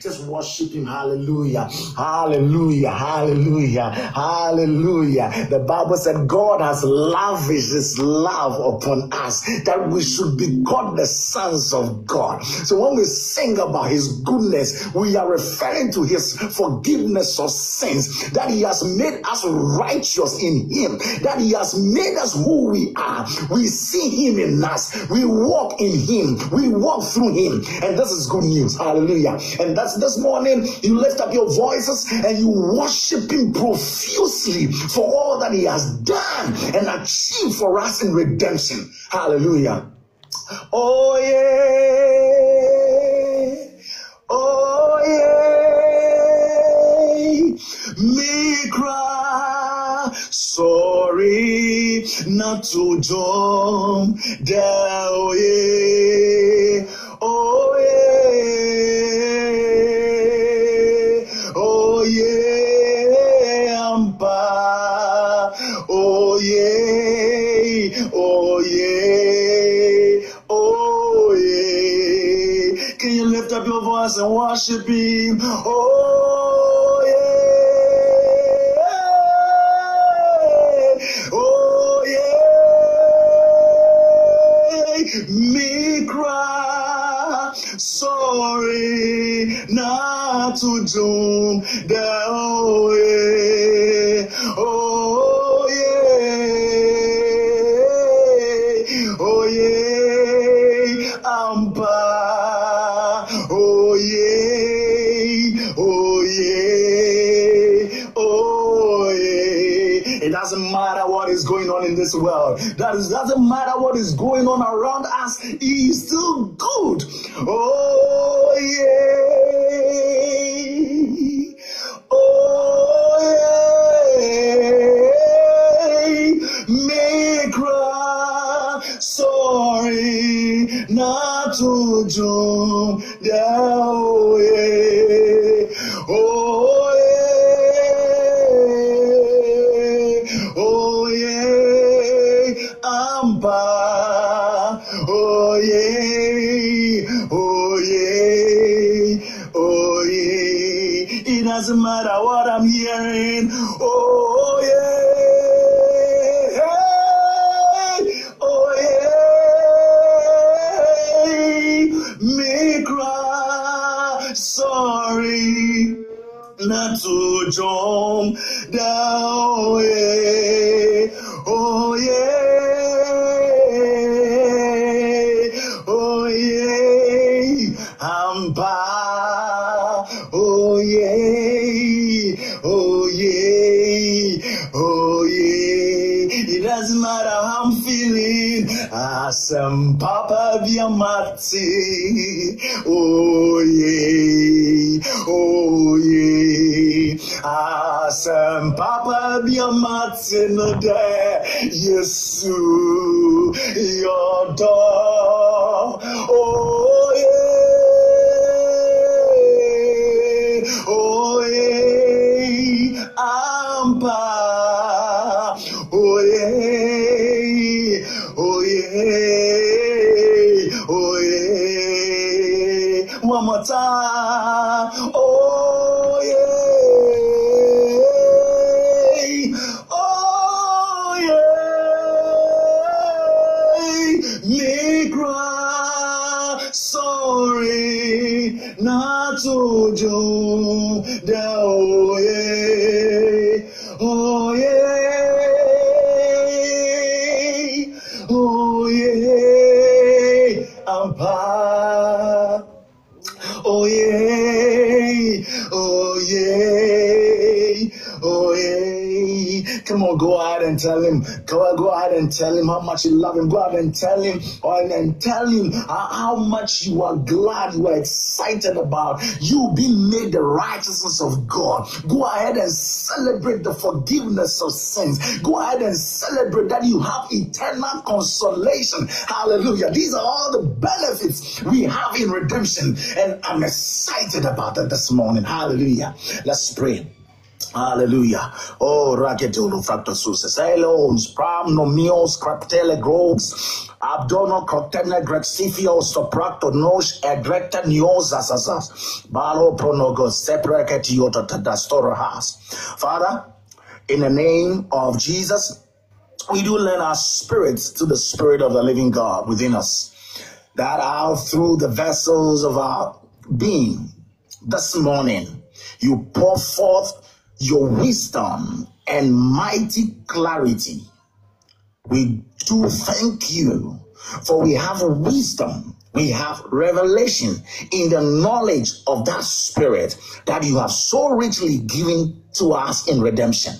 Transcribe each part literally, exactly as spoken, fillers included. Just worship him. Hallelujah. Hallelujah. Hallelujah. Hallelujah. The Bible said God has lavished his love upon us that we should be called the sons of God. So when we sing about his goodness, we are referring to his forgiveness of sins, that he has made us righteous in him, that he has made us who we are. We see him in us. We walk in him. We walk through him. And this is good news. Hallelujah. And that's this morning, you lift up your voices and you worship him profusely for all that he has done and achieved for us in redemption. Hallelujah. Oh, yeah. Oh, yeah. Me cry. Sorry not to jump down. Yeah. Oh, yeah. Oh, yeah. I'm back. Oh, yeah. Oh, yeah. Oh, yeah. Can you lift up your voice and worship him? Oh, yeah. Oh, yeah. Me cry. Sorry not to do that. Oh, yeah. Oh, yeah. Oh, yeah. I'm back. Oh, yeah. Oh, yeah. Oh, yeah. It doesn't matter what is going on in this world. That is, doesn't matter what is going on around us. He is still good. Oh, yeah. Oh, yeah. Me cry. Sorry not to jump down. Yeah. Oh, yeah. Oh, yeah. I'm back. Oh, yeah. Oh, yeah, oh, yeah, it doesn't matter what I'm hearing. Oh, yeah, oh, yeah, me cry, sorry not to jump down, yeah, oh, yeah. Oh, yeah, oh, yeah, oh, yeah. It doesn't matter how I'm feeling. Asam Papa Biamati. Oh, yeah, oh, yeah. Asam Papa Biamati no de Yesu your door. Oh, yeah. Oh, yeah, I'm back. Oh, yeah, oh, yeah, oh, yeah. One more time. Oh, yeah, oh, yeah. Me cry, sorry not to do. Oh, yeah. Oh, yeah. Oh, yeah. I'm back. Oh, yeah. Oh, yeah. Oh, yeah. Come on, go out and tell him. Come on, go out and tell him how much you love him. Go out and tell him and, and tell him how, how much you are glad, you are excited about you being made the righteousness of God. Go ahead and celebrate the forgiveness of sins. Go ahead and celebrate that you have eternal consolation. Hallelujah. These are all the benefits we have in redemption. And I'm excited about that this morning. Hallelujah. Let's pray. Hallelujah. Oh, rakedulu fractosus. Elons, pram, nomios, craptele groves, abdono, crotene, grexifios, sopracto, nosh, edrecta, neos, asasas, balo, pronogos, seprecatiotot, dastorahas. Father, in the name of Jesus, we do lend our spirits to the Spirit of the living God within us, that out through the vessels of our being this morning, you pour forth your wisdom and mighty clarity. We do thank you, for we have wisdom, we have revelation in the knowledge of that Spirit that you have so richly given to us in redemption.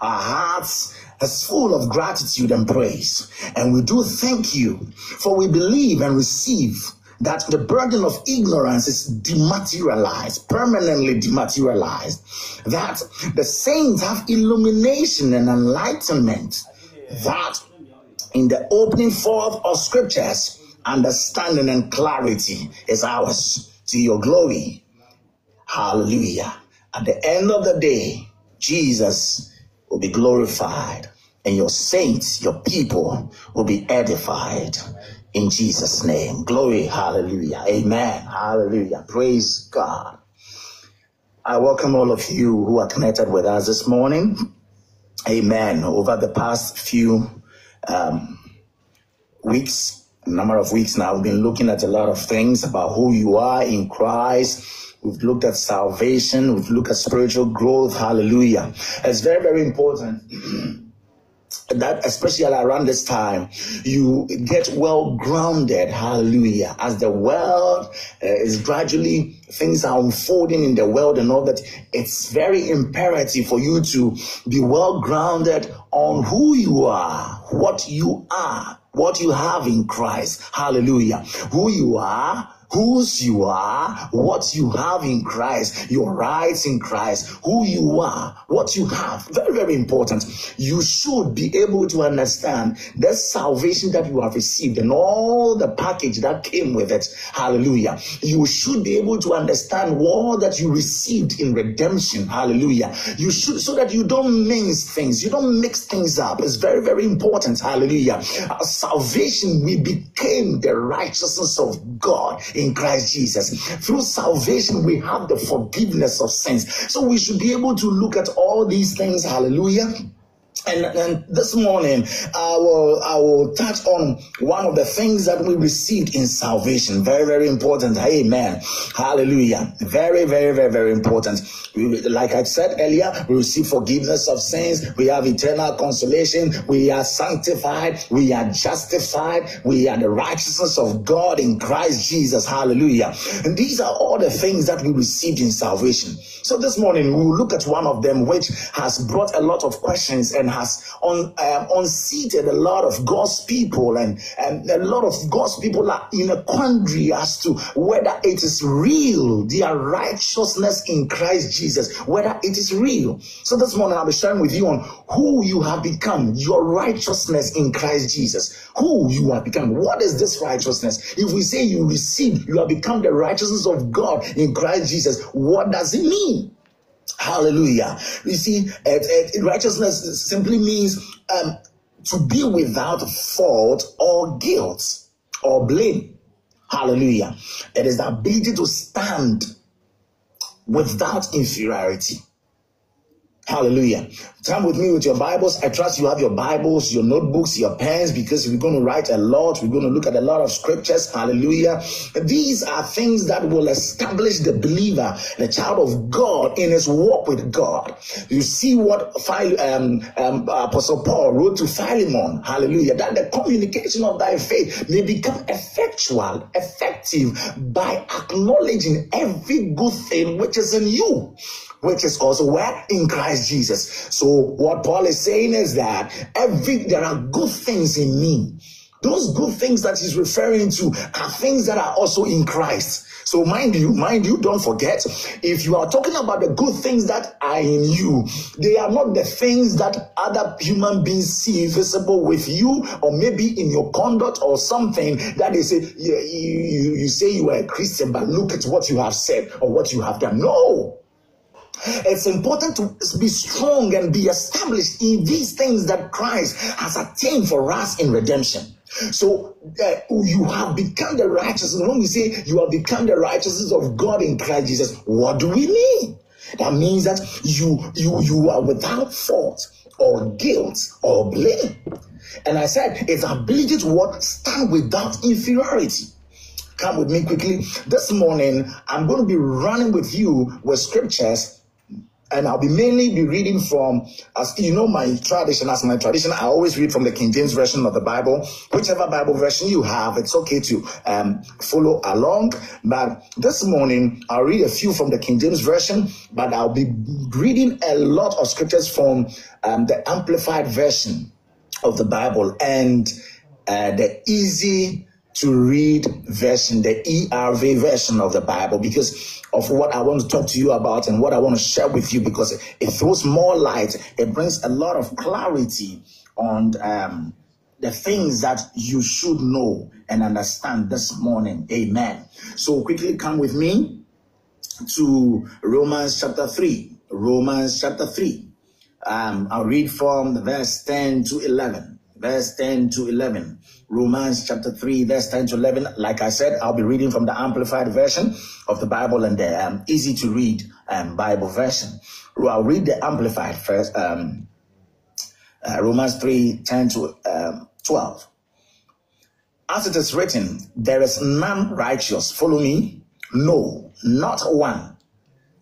Our hearts is full of gratitude and praise, and we do thank you, for we believe and receive that the burden of ignorance is dematerialized, permanently dematerialized, that the saints have illumination and enlightenment, that in the opening forth of scriptures, understanding and clarity is ours to your glory. Hallelujah. At the end of the day, Jesus will be glorified, and your saints, your people, will be edified. In Jesus' name, glory, hallelujah, amen, hallelujah, praise God. I welcome all of you who are connected with us this morning, amen. Over the past few um, weeks, a number of weeks now, we've been looking at a lot of things about who you are in Christ. We've looked at salvation, we've looked at spiritual growth, hallelujah. It's very, very important that especially around this time, you get well grounded, hallelujah, as the world uh, is gradually, things are unfolding in the world and all that. It's very imperative for you to be well grounded on who you are, what you are, what you have in Christ, hallelujah, who you are, whose you are, what you have in Christ, your rights in Christ, who you are, what you have. Very, very important. You should be able to understand the salvation that you have received and all the package that came with it. Hallelujah. You should be able to understand all that you received in redemption. Hallelujah. You should, so that you don't mince things. You don't mix things up. It's very, very important. Hallelujah. Our salvation, we became the righteousness of God in Christ Jesus. Through salvation, we have the forgiveness of sins. So we should be able to look at all these things. Hallelujah. And, and this morning, I will, I will touch on one of the things that we received in salvation. Very, very important. Amen. Hallelujah. Very, very, very, very important. We, like I said earlier, we receive forgiveness of sins. We have eternal consolation. We are sanctified. We are justified. We are the righteousness of God in Christ Jesus. Hallelujah. And these are all the things that we received in salvation. So this morning, we will look at one of them, which has brought a lot of questions and has un, um, unseated a lot of God's people, and, and a lot of God's people are in a quandary as to whether it is real, their righteousness in Christ Jesus, whether it is real. So this morning I'll be sharing with you on who you have become, your righteousness in Christ Jesus, who you have become. What is this righteousness? If we say you receive, you have become the righteousness of God in Christ Jesus, what does it mean? Hallelujah. You see, it, it, righteousness simply means um, to be without fault or guilt or blame. Hallelujah. It is the ability to stand without inferiority. Hallelujah. Come with me with your Bibles. I trust you have your Bibles, your notebooks, your pens, because we're going to write a lot. We're going to look at a lot of scriptures. Hallelujah. These are things that will establish the believer, the child of God, in his walk with God. You see what um, um, Apostle Paul wrote to Philemon. Hallelujah. That the communication of thy faith may become effectual, effective by acknowledging every good thing which is in you, which is also where? In Christ Jesus. So what Paul is saying is that every there are good things in me. Those good things that he's referring to are things that are also in Christ. So mind you, mind you, don't forget, if you are talking about the good things that are in you, they are not the things that other human beings see visible with you, or maybe in your conduct or something that they say, you, you, you say you are a Christian, but look at what you have said or what you have done. No. It's important to be strong and be established in these things that Christ has attained for us in redemption. So uh, you have become the righteousness. When we say you have become the righteousness of God in Christ Jesus, what do we mean? That means that you you you are without fault or guilt or blame. And I said it's ability to what? Stand without inferiority. Come with me quickly. This morning, I'm going to be running with you with scriptures, and I'll be mainly be reading from, as you know, my tradition, as my tradition, I always read from the King James Version of the Bible. Whichever Bible version you have, it's okay to um, follow along. But this morning, I'll read a few from the King James Version, but I'll be reading a lot of scriptures from um, the Amplified Version of the Bible and uh, the Easy to Read version, the E R V version of the Bible, because of what I want to talk to you about and what I want to share with you, because it, it throws more light. It brings a lot of clarity on um, the things that you should know and understand this morning. Amen. So quickly come with me to Romans chapter three. Romans chapter three. Um, I'll read from verse ten to eleven. Verse ten to eleven. Romans chapter three, verse ten to eleven. Like I said, I'll be reading from the Amplified Version of the Bible and the um, Easy to Read um, Bible version. I'll read the Amplified first. Um, uh, Romans three, ten to twelve. As it is written, there is none righteous. Follow me. No, not one.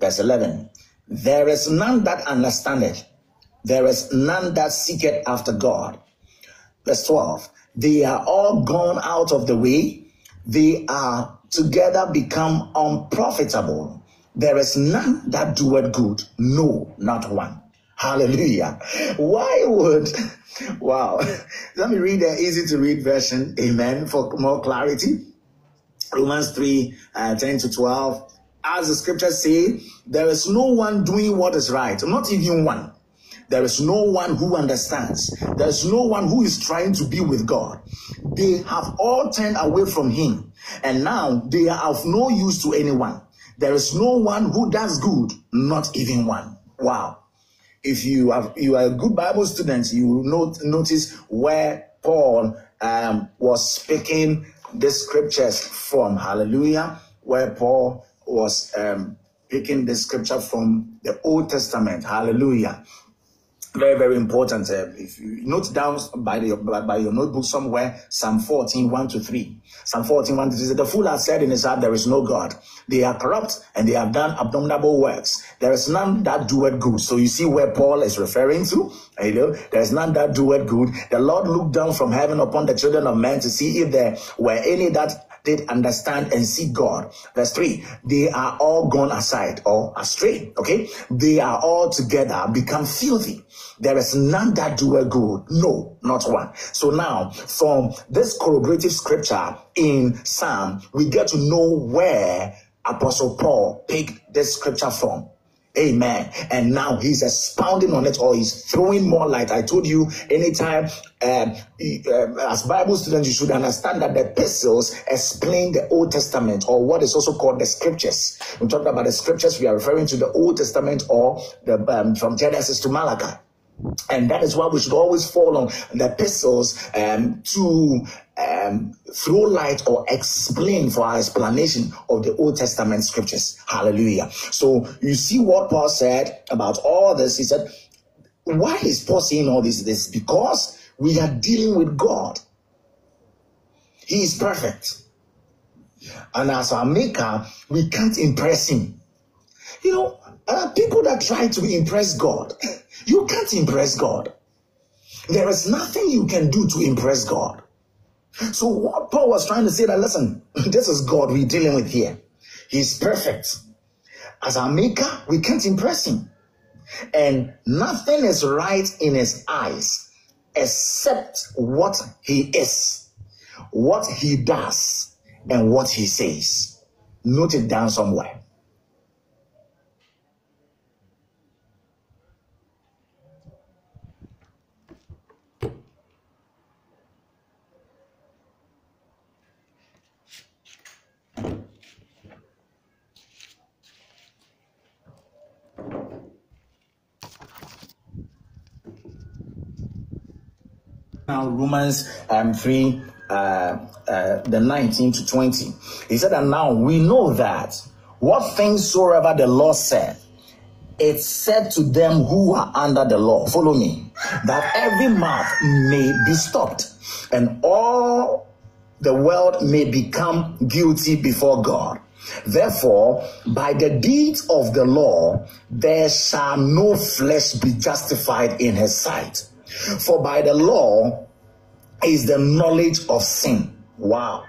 Verse eleven. There is none that understandeth. There is none that seeketh after God. Verse twelve, they are all gone out of the way. They are together become unprofitable. There is none that doeth good. No, not one. Hallelujah. Why would, wow. Let me read the Easy to Read version. Amen. For more clarity. Romans three, uh, ten to twelve. As the scriptures say, there is no one doing what is right. Not even one. There is no one who understands. There is no one who is trying to be with God. They have all turned away from him, and now they are of no use to anyone. There is no one who does good, not even one. Wow. If you have, you are a good Bible student, you will not notice where Paul um, was speaking the scriptures from. Hallelujah. Where Paul was um, picking the scripture from the Old Testament. Hallelujah. Very, very important. Uh, if you note down by, the, by your notebook somewhere, Psalm fourteen, one to three. Psalm fourteen, one to three says, the fool has said in his heart, there is no God. They are corrupt and they have done abominable works. There is none that doeth good. So you see where Paul is referring to? You know, there is none that doeth good. The Lord looked down from heaven upon the children of men to see if there were any that did understand and see God. Verse three, they are all gone aside or astray. Okay, they are all together become filthy. There is none that doeth good. No, not one. So now, from this corroborative scripture in Psalm, we get to know where Apostle Paul picked this scripture from. Amen. And now he's expounding on it, or he's throwing more light. I told you, anytime um, as Bible students, you should understand that the epistles explain the Old Testament, or what is also called the scriptures. We talked about the scriptures. We are referring to the Old Testament, or the um, from Genesis to Malachi. And that is why we should always fall on the epistles um, to um, throw light or explain for our explanation of the Old Testament scriptures. Hallelujah. So you see what Paul said about all this. He said, why is Paul saying all this? This because we are dealing with God. He is perfect. And as our maker, we can't impress him. You know, there are people that try to impress God. You can't impress God. There is nothing you can do to impress God. So what Paul was trying to say, that listen, this is God we're dealing with here. He's perfect. As our maker, we can't impress him. And nothing is right in his eyes except what he is, what he does, and what he says. Note it down somewhere. Now, Romans um, three, uh, uh, the nineteen to twenty. He said, and now we know that what things soever the law said, it said to them who are under the law, follow me, that every mouth may be stopped, and all the world may become guilty before God. Therefore, by the deeds of the law, there shall no flesh be justified in his sight. For by the law is the knowledge of sin. Wow.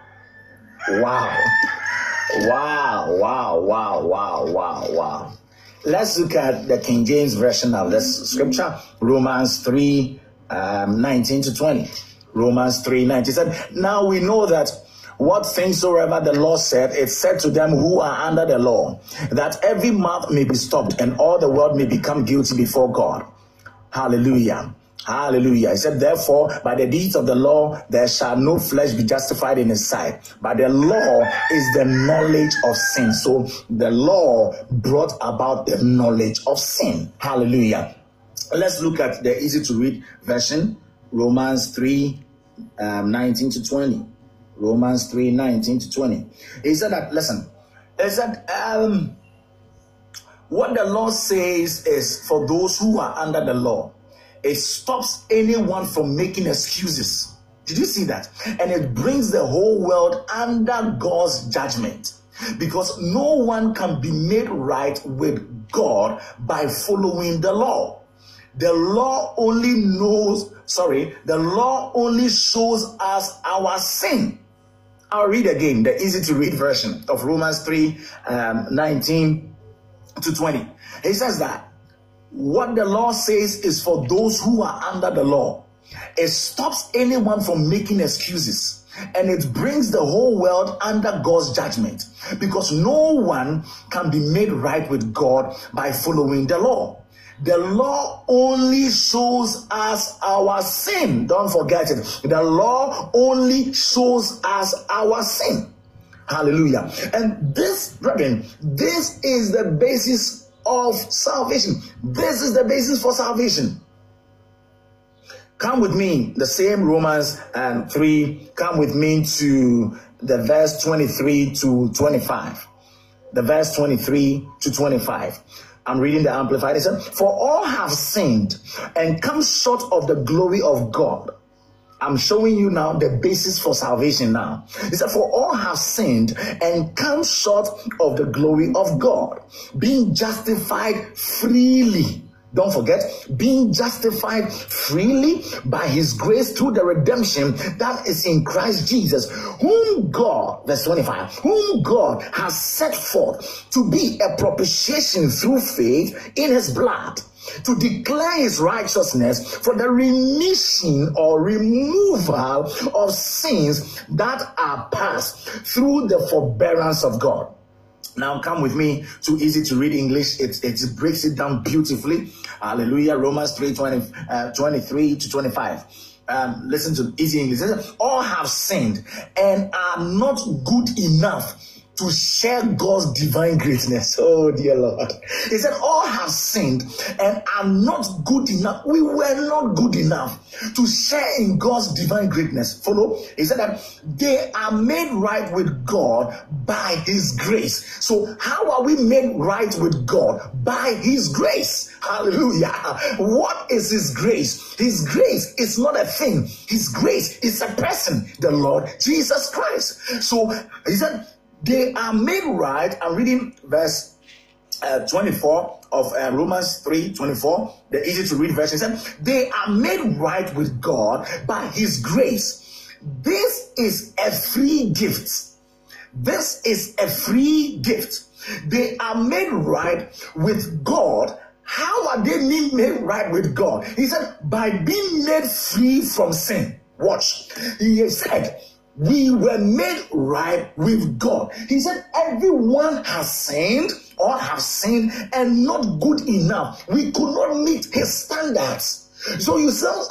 Wow. Wow, wow, wow, wow, wow, wow. Let's look at the King James version of this scripture, Romans three, um, nineteen to twenty. Romans three, nineteen said, now we know that what things soever the law said, it said to them who are under the law, that every mouth may be stopped and all the world may become guilty before God. Hallelujah. Hallelujah. He said, therefore, by the deeds of the law, there shall no flesh be justified in his sight. But the law is the knowledge of sin. So the law brought about the knowledge of sin. Hallelujah. Let's look at the easy to read version, Romans three, um, nineteen to twenty. Romans three, nineteen to twenty. He said that, listen, he said, um, what the law says is for those who are under the law. It stops anyone from making excuses. Did you see that? And it brings the whole world under God's judgment, because no one can be made right with God by following the law. The law only knows, sorry, the law only shows us our sin. I'll read again the easy to read version of Romans three, um, nineteen to twenty. It says that what the law says is for those who are under the law. It stops anyone from making excuses, and it brings the whole world under God's judgment, because no one can be made right with God by following the law. The law only shows us our sin. Don't forget it. The law only shows us our sin. Hallelujah. And this, brethren, this is the basis of salvation. This is the basis for salvation. Come with me, the same Romans um, three, come with me to the verse twenty-three to twenty-five. The verse twenty-three to twenty-five. I'm reading the Amplified. It said, for all have sinned and come short of the glory of God. I'm showing you now the basis for salvation now. He said, for all have sinned and come short of the glory of God, being justified freely. Don't forget, being justified freely by his grace through the redemption that is in Christ Jesus, whom God, verse twenty-five, whom God has set forth to be a propitiation through faith in his blood, to declare his righteousness for the remission or removal of sins that are past through the forbearance of God. Now come with me to easy to read English. It, it breaks it down beautifully. Hallelujah. Romans three, twenty, uh, twenty-three to twenty-five. Um, listen to easy English. All have sinned and are not good enough to share God's divine greatness. Oh, dear Lord. He said, all have sinned and are not good enough. We were not good enough to share in God's divine greatness. Follow? He said that they are made right with God by his grace. So how are we made right with God? By his grace. Hallelujah. What is his grace? His grace is not a thing. His grace is a person, the Lord Jesus Christ. So he said, they are made right. I'm reading verse uh, twenty-four of uh, Romans three, twenty-four, the easy to read version. Said, they are made right with God by his grace. This is a free gift. This is a free gift. They are made right with God. How are they made right with God? He said, by being made free from sin. Watch. He said, we were made right with God. He said, everyone has sinned or have sinned and not good enough. We could not meet his standards. So you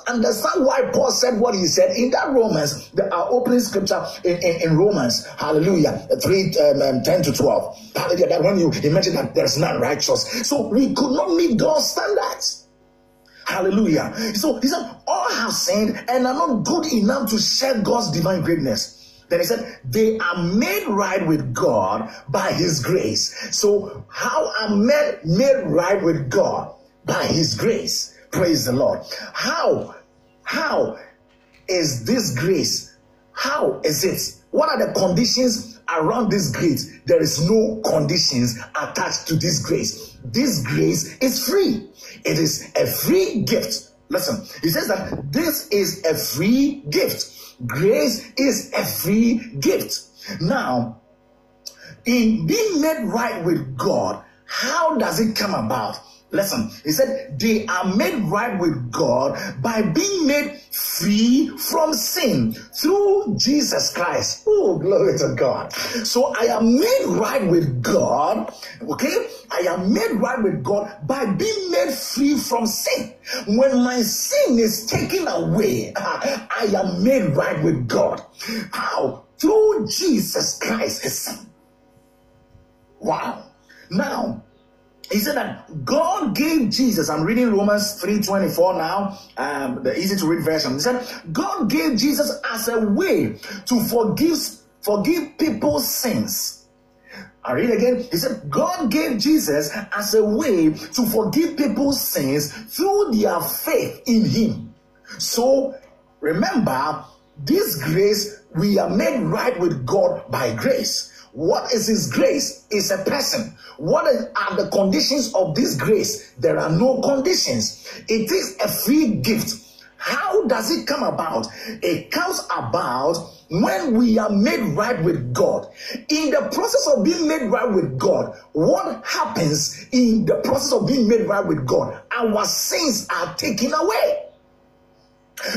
understand why Paul said what he said in that Romans, the, our opening scripture in, in, in Romans, hallelujah, three, um, um, ten to twelve. Hallelujah, that when you imagine that there's none righteous. So we could not meet God's standards. Hallelujah. So he said, all all have sinned and are not good enough to share God's divine greatness. Then he said, they are made right with God by his grace. So how are men made right with God? By his grace. Praise the Lord. How? How is this grace? How is it? What are the conditions around this grace? There is no conditions attached to this grace. This grace is free. It is a free gift. Listen, he says that this is a free gift. Grace is a free gift. Now, in being made right with God, how does it come about? Listen, he said they are made right with God by being made free from sin through Jesus Christ. Oh, glory to God. So I am made right with God. Okay, I am made right with God by being made free from sin. When my sin is taken away, I am made right with God. How? Through Jesus Christ, his son. Wow. Now, he said that God gave Jesus, I'm reading Romans three twenty-four now, um, the easy to read version. He said, God gave Jesus as a way to forgive, forgive people's sins. I read again. He said, God gave Jesus as a way to forgive people's sins through their faith in him. So remember, this grace, we are made right with God by grace. What is his grace? It's a person. What are the conditions of this grace? There are no conditions. It is a free gift. How does it come about? It comes about when we are made right with God. In the process of being made right with God, what happens in the process of being made right with God? Our sins are taken away.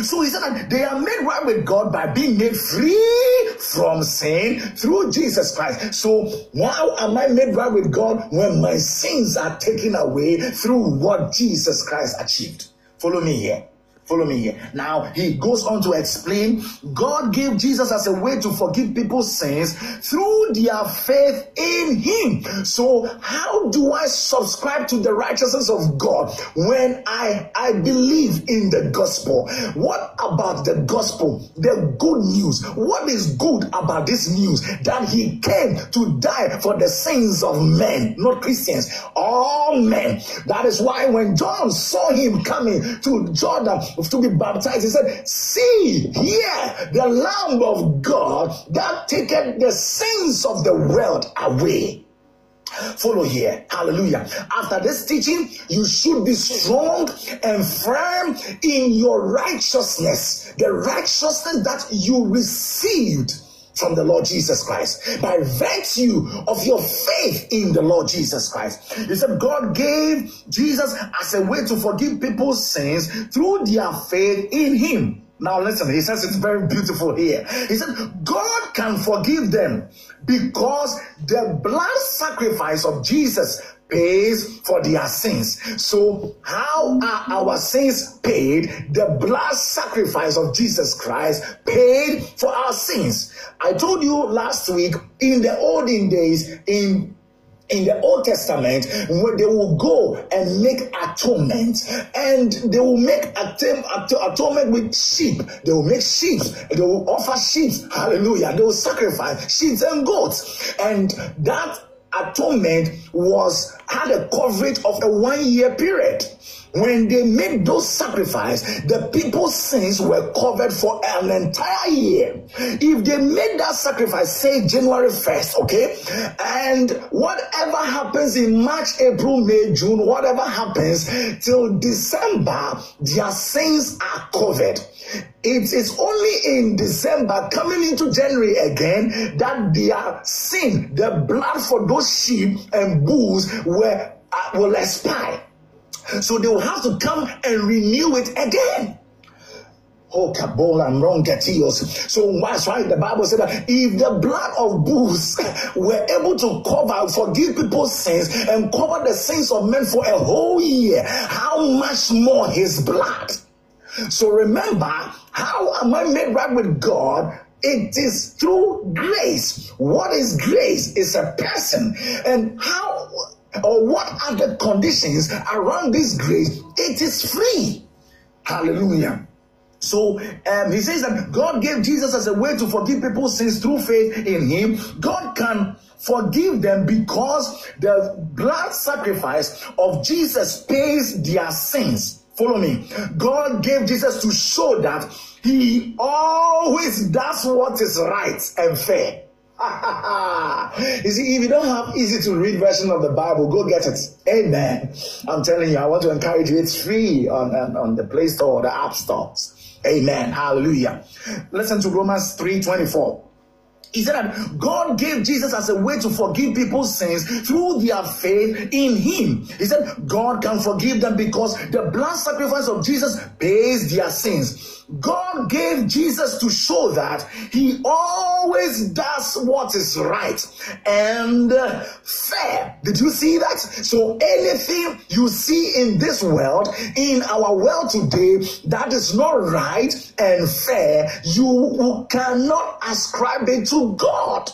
So he said that they are made right with God by being made free from sin through Jesus Christ. So how am I made right with God? When my sins are taken away through what Jesus Christ achieved. Follow me here. Follow me here. Now he goes on to explain, God gave Jesus as a way to forgive people's sins through their faith in him. So how do I subscribe to the righteousness of God when I, I believe in the gospel? What about the gospel, the good news? What is good about this news? That he came to die for the sins of men, not Christians, all men. That is why when John saw him coming to Jordan to be baptized, he said, see, here, the Lamb of God that taketh the sins of the world away. Follow here. Hallelujah. After this teaching, you should be strong and firm in your righteousness, the righteousness that you received from the Lord Jesus Christ, by virtue of your faith in the Lord Jesus Christ. He said God gave Jesus as a way to forgive people's sins through their faith in him. Now listen, he says it's very beautiful here. He said God can forgive them because the blood sacrifice of Jesus pays for their sins. So how are our sins paid? The blood sacrifice of Jesus Christ paid for our sins. I told you last week, in the olden days, in In the Old Testament, where they will go and make atonement, and they will make atom, atom, atonement with sheep. They will make sheep. They will offer sheep. Hallelujah. They will sacrifice sheep and goats. And that atonement was had a coverage of a one-year period. When they made those sacrifices, the people's sins were covered for an entire year. If they made that sacrifice, say January first, okay, and whatever happens in March, April, May, June, whatever happens till December, their sins are covered. It is only in December, coming into January again, that their sin, the blood for those sheep and bulls, were, uh, will expire. So they will have to come and renew it again. Oh, Kabul and wrong Gatios. So that's why the Bible said that if the blood of bulls were able to cover, forgive people's sins and cover the sins of men for a whole year, how much more his blood? So remember, how am I made right with God? It is through grace. What is grace? It's a person. And how... or what are the conditions around this grace? It is free. Hallelujah. So um, he says that God gave Jesus as a way to forgive people's sins through faith in him. God can forgive them because the blood sacrifice of Jesus pays their sins. Follow me. God gave Jesus to show that he always does what is right and fair. You see, if you don't have easy to read version of the Bible, go get it. Amen. I'm telling you, I want to encourage you. It's free on, on, on the Play Store or the App Stores. Amen. Hallelujah. Listen to Romans three twenty-four. He said that God gave Jesus as a way to forgive people's sins through their faith in him. He said God can forgive them because the blood sacrifice of Jesus pays their sins. God gave Jesus to show that he always does what is right and fair. Did you see that? So anything you see in this world, in our world today, that is not right and fair, you cannot ascribe it to God,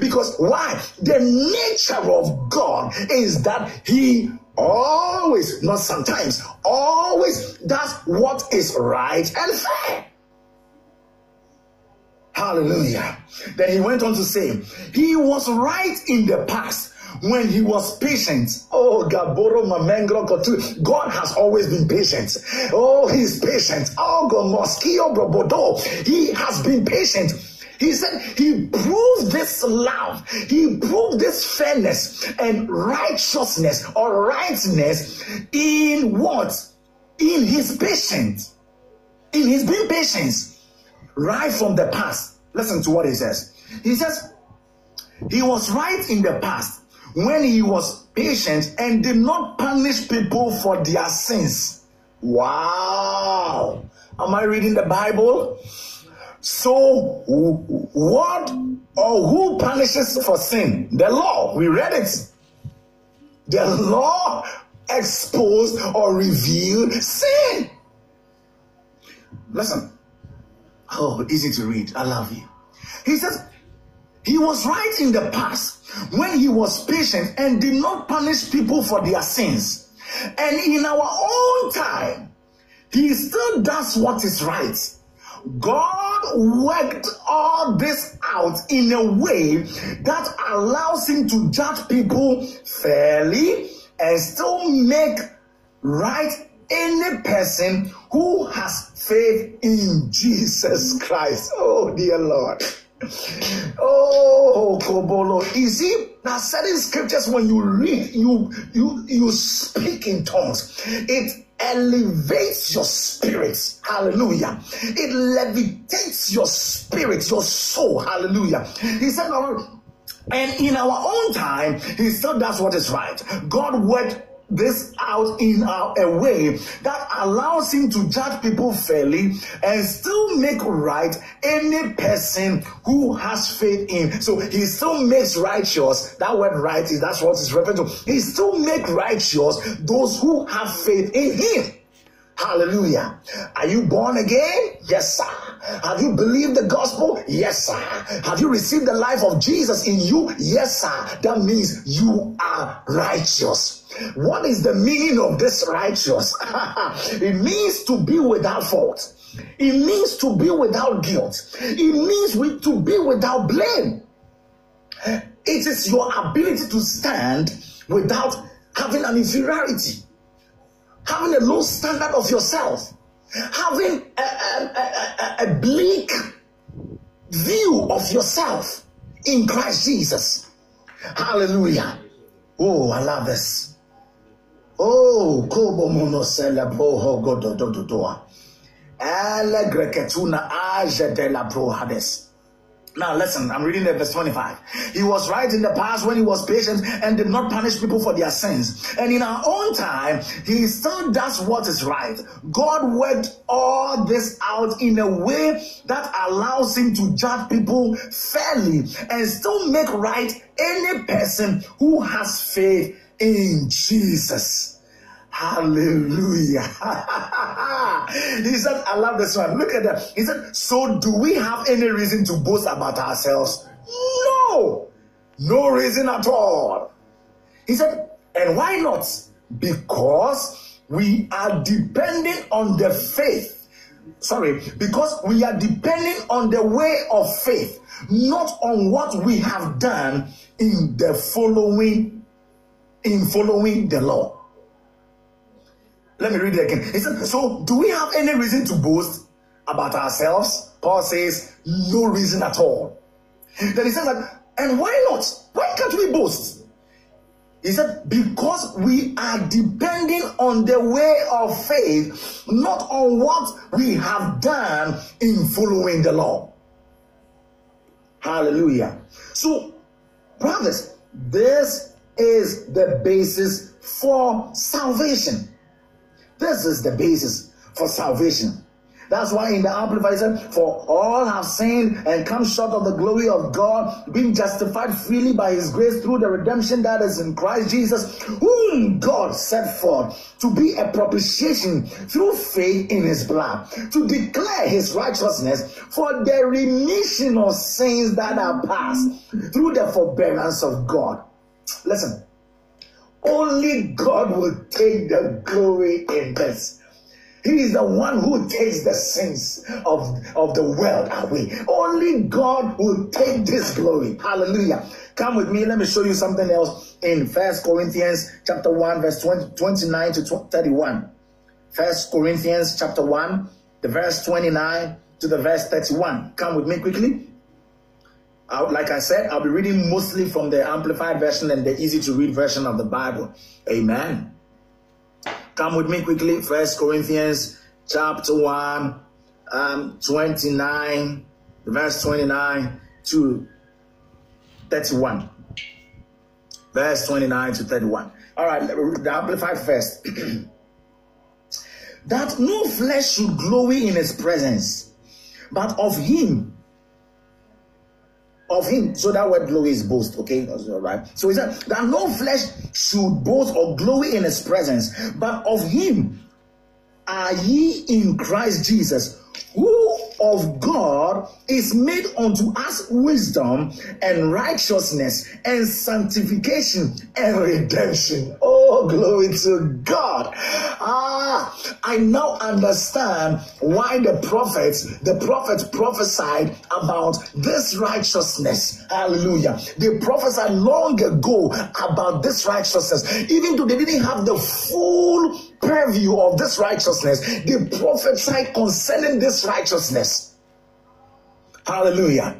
because why? The nature of God is that he always, not sometimes, always does what is right and fair. Hallelujah. Then he went on to say, he was right in the past when he was patient. Oh, Gaboro Mamengro Kotu. God has always been patient. Oh, he's patient. Oh, Gomoskio Brobodo. He has been patient. He said he proved this love, he proved this fairness and righteousness or rightness in what? In his patience, in his being patient, right from the past. Listen to what he says. He says he was right in the past when he was patient and did not punish people for their sins. Wow. Am I reading the Bible? So, what or who punishes for sin? The law. We read it. The law exposed or revealed sin. Listen. Oh, easy to read. I love you. He says, he was right in the past when he was patient and did not punish people for their sins. And in our own time, he still does what is right. God worked all this out in a way that allows him to judge people fairly and still make right any person who has faith in Jesus Christ. Oh, dear Lord. Oh, Kobolo. You see, now certain scriptures, when you read, you you you speak in tongues. It elevates your spirit. Hallelujah. It levitates your spirit, your soul. Hallelujah. He said, and in our own time, he still does what is right. God worked this out in a way that allows him to judge people fairly and still make right any person who has faith in. So he still makes righteous. That word right is, that's what it's referring to. He still makes righteous those who have faith in him. Hallelujah. Are you born again? Yes, sir. Have you believed the gospel? Yes, sir. Have you received the life of Jesus in you? Yes, sir. That means you are righteous. What is the meaning of this righteous? It means to be without fault. It means to be without guilt. It means we, to be without blame. It is your ability to stand without having an inferiority, having a low standard of yourself, having a, a, a, a bleak view of yourself in Christ Jesus. Hallelujah. Oh, I love this. Oh, Kobo Mono Celebro Godo Dodoa. Ele Grecatuna Aja de la Pro Hades. Now listen, I'm reading the verse twenty-five. He was right in the past when he was patient and did not punish people for their sins. And in our own time, he still does what is right. God worked all this out in a way that allows him to judge people fairly and still make right any person who has faith in Jesus. Hallelujah. He said, I love this one. Look at that. He said, so do we have any reason to boast about ourselves? No. No reason at all. He said, and why not? Because we are depending on the faith Sorry, because we are depending on the way of faith, not on what we have done in the following, in following the law. Let me read it again. It says, so do we have any reason to boast about ourselves? Paul says, no reason at all. Then he says that, and why not? Why can't we boast? He said, because we are depending on the way of faith, not on what we have done in following the law. Hallelujah. So, brothers, this is the basis for salvation. This is the basis for salvation. That's why in the Amplified it said, for all have sinned and come short of the glory of God, being justified freely by his grace through the redemption that is in Christ Jesus, whom God set forth to be a propitiation through faith in his blood, to declare his righteousness for the remission of sins that are past through the forbearance of God. Listen, only God will take the glory in this. He is the one who takes the sins of, of the world away. Only God will take this glory. Hallelujah. Come with me. Let me show you something else in First Corinthians chapter one, verse twenty-nine to thirty-one. First Corinthians chapter one, the verse twenty-nine to the verse thirty-one. Come with me quickly. I, like I said, I'll be reading mostly from the Amplified version and the easy-to-read version of the Bible. Amen. Come with me quickly. First Corinthians chapter one, um, twenty-nine, verse twenty-nine to thirty-one. Verse twenty-nine to thirty-one. All right, the Amplified first. That no flesh should glory in his presence, but of him. Of him. So that word glory is boast, okay? All right. So he said that no flesh should boast or glory in his presence, but of him are ye in Christ Jesus, who of God is made unto us wisdom and righteousness and sanctification and redemption. Oh, glory to God. Ah, I now understand why the prophets, the prophets prophesied about this righteousness. Hallelujah. They prophesied long ago about this righteousness. Even though they didn't have the full purview of this righteousness, they prophesied concerning this righteousness. Hallelujah.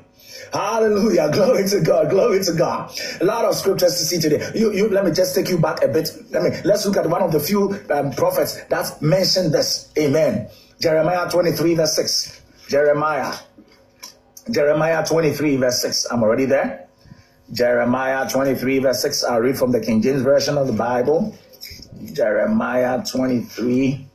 Hallelujah. Glory to God. Glory to God. A lot of scriptures to see today. You, you, let me just take you back a bit. Let me, let's look at one of the few um, prophets that mentioned this. Amen. Jeremiah twenty-three verse six. Jeremiah. Jeremiah twenty-three verse six. I'm already there. Jeremiah twenty-three verse six. I'll read from the King James Version of the Bible. Jeremiah twenty-three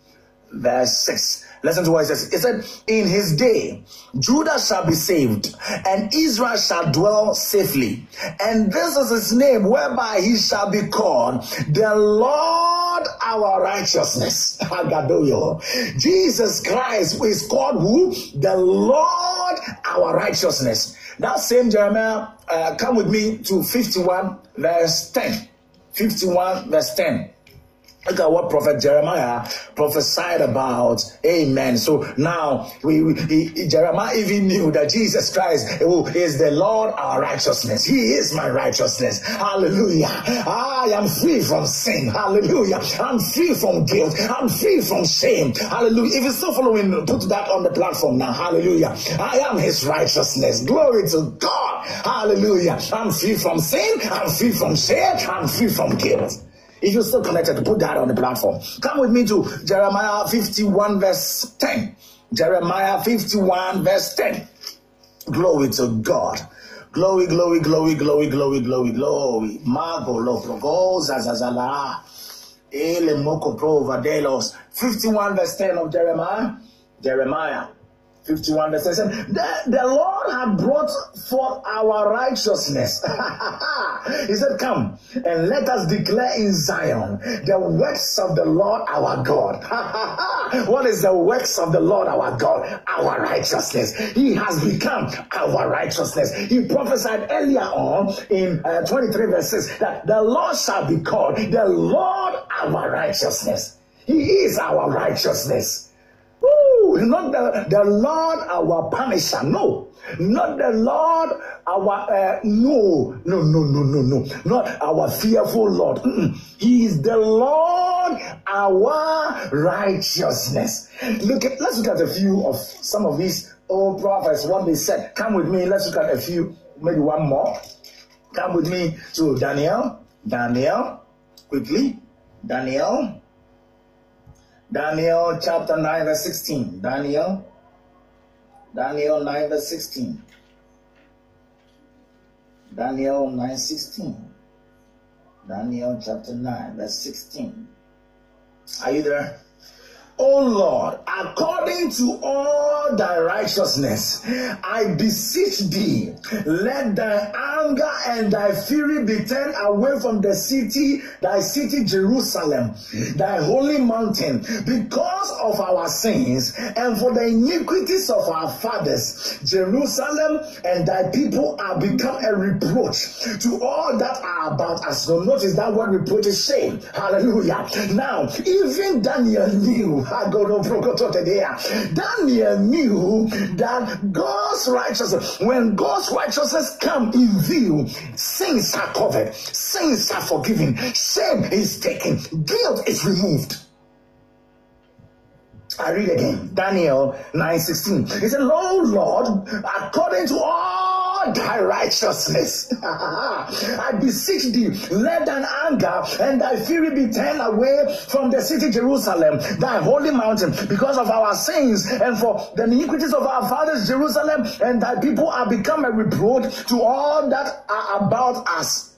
verse six. Listen to what it says. It said, in his day, Judah shall be saved, and Israel shall dwell safely. And this is his name, whereby he shall be called the Lord our righteousness. Jesus Christ is called who? The Lord our righteousness. Now, same Jeremiah, uh, come with me to fifty-one verse ten. fifty-one verse ten. Look at what Prophet Jeremiah prophesied about. Amen. So now, we, we he, Jeremiah even knew that Jesus Christ, who is the Lord our righteousness. He is my righteousness. Hallelujah. I am free from sin. Hallelujah. I'm free from guilt. I'm free from shame. Hallelujah. If you're still following, put that on the platform now. Hallelujah. I am his righteousness. Glory to God. Hallelujah. I'm free from sin. I'm free from shame. I'm free from guilt. If you're still connected, put that on the platform. Come with me to Jeremiah fifty-one verse ten. Jeremiah fifty-one verse ten. Glory to God. Glory, glory, glory, glory, glory, glory, glory. Mago Loprogozazazala. Ele Moko Provadelos. fifty-one verse ten of Jeremiah. Jeremiah. fifty-one verse ten. The, the Lord hath brought forth our righteousness. He said, come and let us declare in Zion the works of the Lord our God. What is the works of the Lord our God? Our righteousness. He has become our righteousness. He prophesied earlier on in uh, twenty-three verses that the Lord shall be called the Lord our righteousness. He is our righteousness. Woo! not the, the Lord our punisher, no, not the Lord our, uh, no, no, no, no, no, no, not our fearful Lord. Mm-mm. He is the Lord our righteousness. Look at, let's look at a few of some of these old prophets, what they said. Come with me, let's look at a few, maybe one more. Come with me to Daniel, Daniel, quickly, Daniel. Daniel chapter nine verse sixteen. Daniel. Daniel nine verse sixteen. Daniel nine sixteen. Daniel chapter nine verse sixteen. Are you there? O Lord, according to all thy righteousness, I beseech thee, let thy anger and thy fury be turned away from the city, thy city Jerusalem, thy holy mountain, because of our sins and for the iniquities of our fathers. Jerusalem and thy people are become a reproach to all that are about us. So notice that word reproach is shame. Hallelujah. Now, even Daniel knew Daniel knew that God's righteousness, when God's righteousness come in view, sins are covered, sins are forgiven, shame is taken, guilt is removed. I read again, Daniel nine sixteen. He said, Lord, Lord, according to all thy righteousness, I beseech thee, let thine anger and thy fury be turned away from the city Jerusalem, thy holy mountain, because of our sins and for the iniquities of our fathers. Jerusalem and thy people are become a reproach to all that are about us.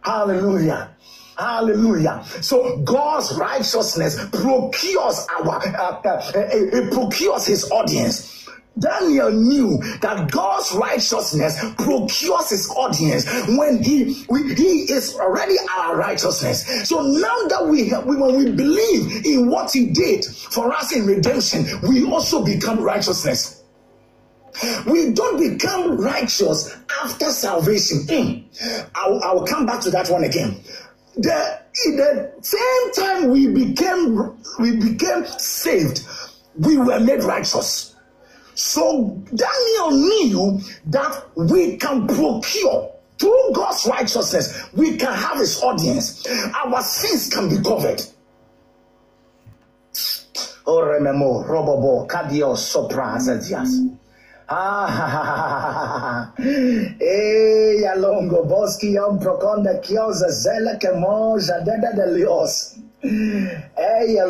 Hallelujah. Hallelujah. So God's righteousness procures our uh, uh, it procures his audience. Daniel knew that God's righteousness procures his audience when he, we, he is already our righteousness. So now that we, have, we when we believe in what he did for us in redemption, we also become righteousness. We don't become righteous after salvation. Mm. I, will, I will come back to that one again. The, in the same time we became, we became saved, we were made righteous. So Daniel knew that we can procure through God's righteousness, we can have his audience. Our sins can be covered. Ah, eh, longo boski on proconda chiosa zella che moja dada de lios. Eh,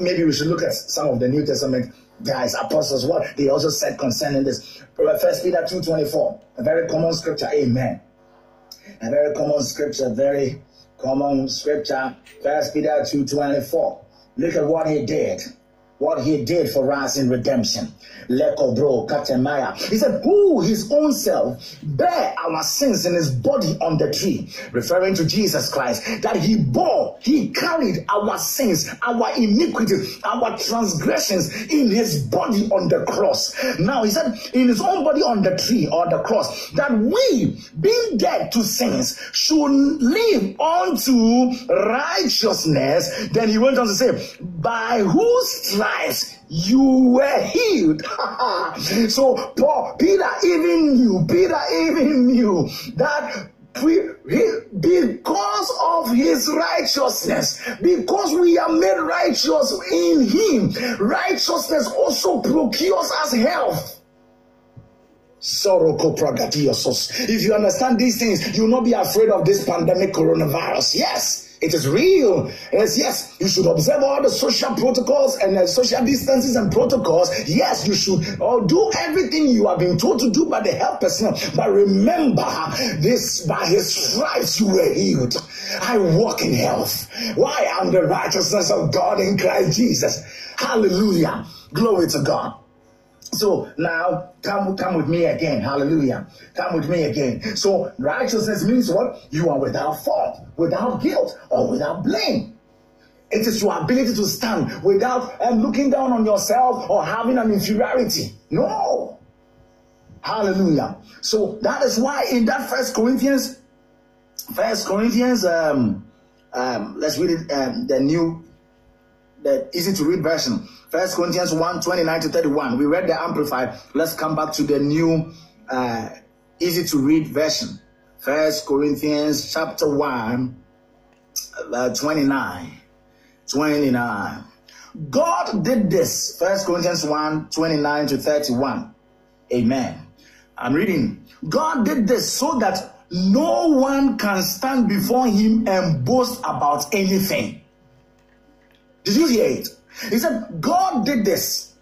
maybe we should look at some of the New Testament guys, apostles, what they also said concerning this. First Peter two twenty-four, a very common scripture. Amen. A very common scripture, very common scripture. First Peter two twenty-four. Look at what he did. What he did for us in redemption. Lekobro, Katemaya. He said, who his own self bare our sins in his body on the tree, referring to Jesus Christ, that he bore, he carried our sins, our iniquities, our transgressions in his body on the cross. Now he said, in his own body on the tree or the cross, that we, being dead to sins, should live unto righteousness. Then he went on to say, by whose stripes you were healed. So Paul, Peter even knew, Peter even knew that we, because of his righteousness, because we are made righteous in him, righteousness also procures us health. If you understand these things, you will not be afraid of this pandemic coronavirus. Yes. It is real. Yes, yes, you should observe all the social protocols and uh, social distances and protocols. Yes, you should uh, do everything you have been told to do by the health personnel. But remember this, by his stripes you were healed. I walk in health. Why? I'm the righteousness of God in Christ Jesus. Hallelujah. Glory to God. So now come, come with me again. Hallelujah. Come with me again. So righteousness means what? You are without fault, without guilt, or without blame. It is your ability to stand without um, looking down on yourself or having an inferiority. No. Hallelujah. So that is why in that First Corinthians, First Corinthians, um, um, let's read it, um, the New the easy to read version. First Corinthians one, twenty-nine to thirty-one. We read the Amplified. Let's come back to the new uh, easy to read version. First Corinthians chapter one, twenty-nine. God did this. First Corinthians one, twenty-nine to thirty-one. Amen. I'm reading. God did this so that no one can stand before him and boast about anything. Did you hear it? He said, God did this.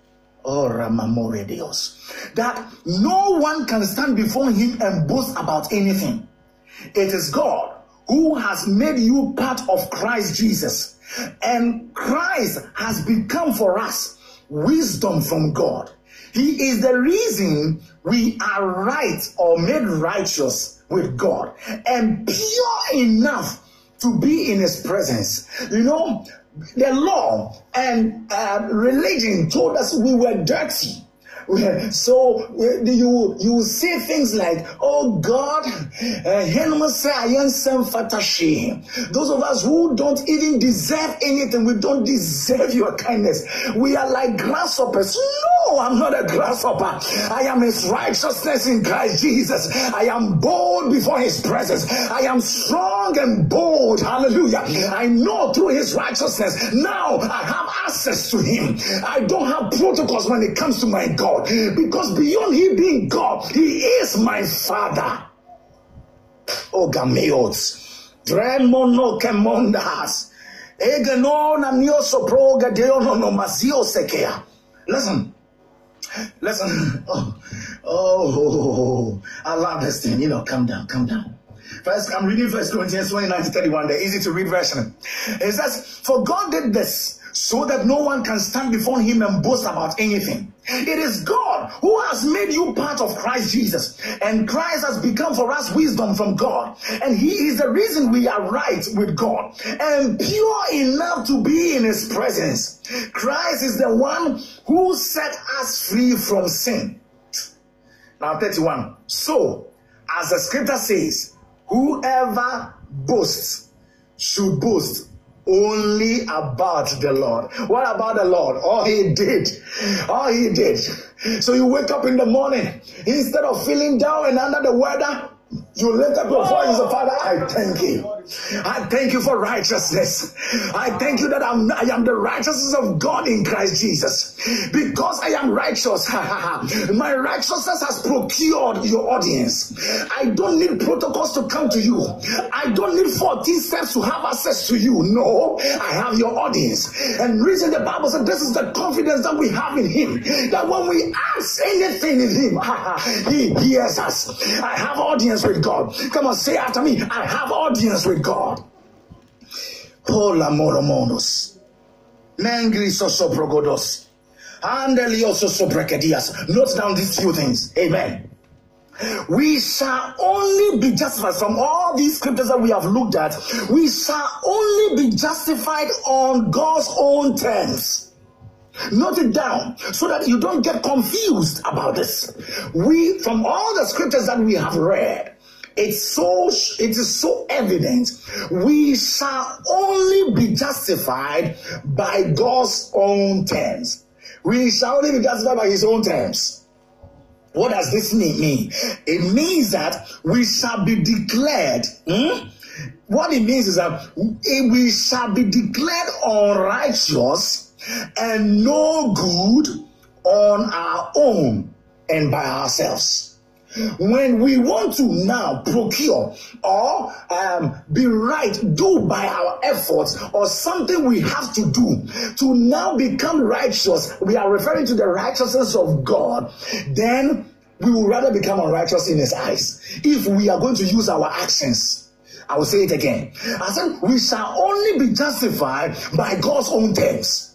Oh, Ramamore Dios. That no one can stand before him and boast about anything. It is God who has made you part of Christ Jesus. And Christ has become for us wisdom from God. He is the reason we are right or made righteous with God and pure enough to be in his presence. You know, the law and uh, religion told us we were dirty. So you you say things like, oh God, those of us who don't even deserve anything, we don't deserve your kindness. We are like grasshoppers. No, I'm not a grasshopper. I am his righteousness in Christ Jesus. I am bold before his presence. I am strong and bold. Hallelujah. I know through his righteousness, now I have access to him. I don't have protocols when it comes to my God. Because beyond him being God, he is my Father. Oh, Gameots. Dremono Kemondas. Egenona Mioso Proga Deono Masio Sekea. Listen. Listen. Oh, oh, I love this thing. You know, come down, come down. First, I'm reading First Corinthians twenty-nine to thirty-one, the easy to read version. It says, for God did this, so that no one can stand before him and boast about anything. It is God who has made you part of Christ Jesus, and Christ has become for us wisdom from God, and he is the reason we are right with God and pure enough to be in his presence. Christ is the one who set us free from sin. Now thirty-one. So, as the scripture says, whoever boasts should boast only about the Lord. What about the Lord? All he did. All he did. So you wake up in the morning, instead of feeling down and under the weather, you lift up your voice and say, Father, I thank you. I thank you for righteousness. I thank you that I'm, I am the righteousness of God in Christ Jesus. Because I am righteous, my righteousness has procured your audience. I don't need protocols to come to you. I don't need fourteen steps to have access to you. No, I have your audience. And reason the Bible said this is the confidence that we have in him. That when we ask anything in him, he hears us. I have audience with God. Come on, say after me, I have audience with God. Pola moromonos. Mengri soso progodos. Andelioso soprekedias. Note down these few things. Amen. We shall only be justified from all these scriptures that we have looked at. We shall only be justified on God's own terms. Note it down so that you don't get confused about this. We, from all the scriptures that we have read, It's so, it is so evident we shall only be justified by God's own terms. We shall only be justified by his own terms. What does this mean? It means that we shall be declared. Hmm? What it means is that we shall be declared unrighteous and no good on our own and by ourselves. When we want to now procure or um, be right, do by our efforts or something we have to do to now become righteous, we are referring to the righteousness of God, then we will rather become unrighteous in his eyes if we are going to use our actions. I will say it again. I said we shall only be justified by God's own terms.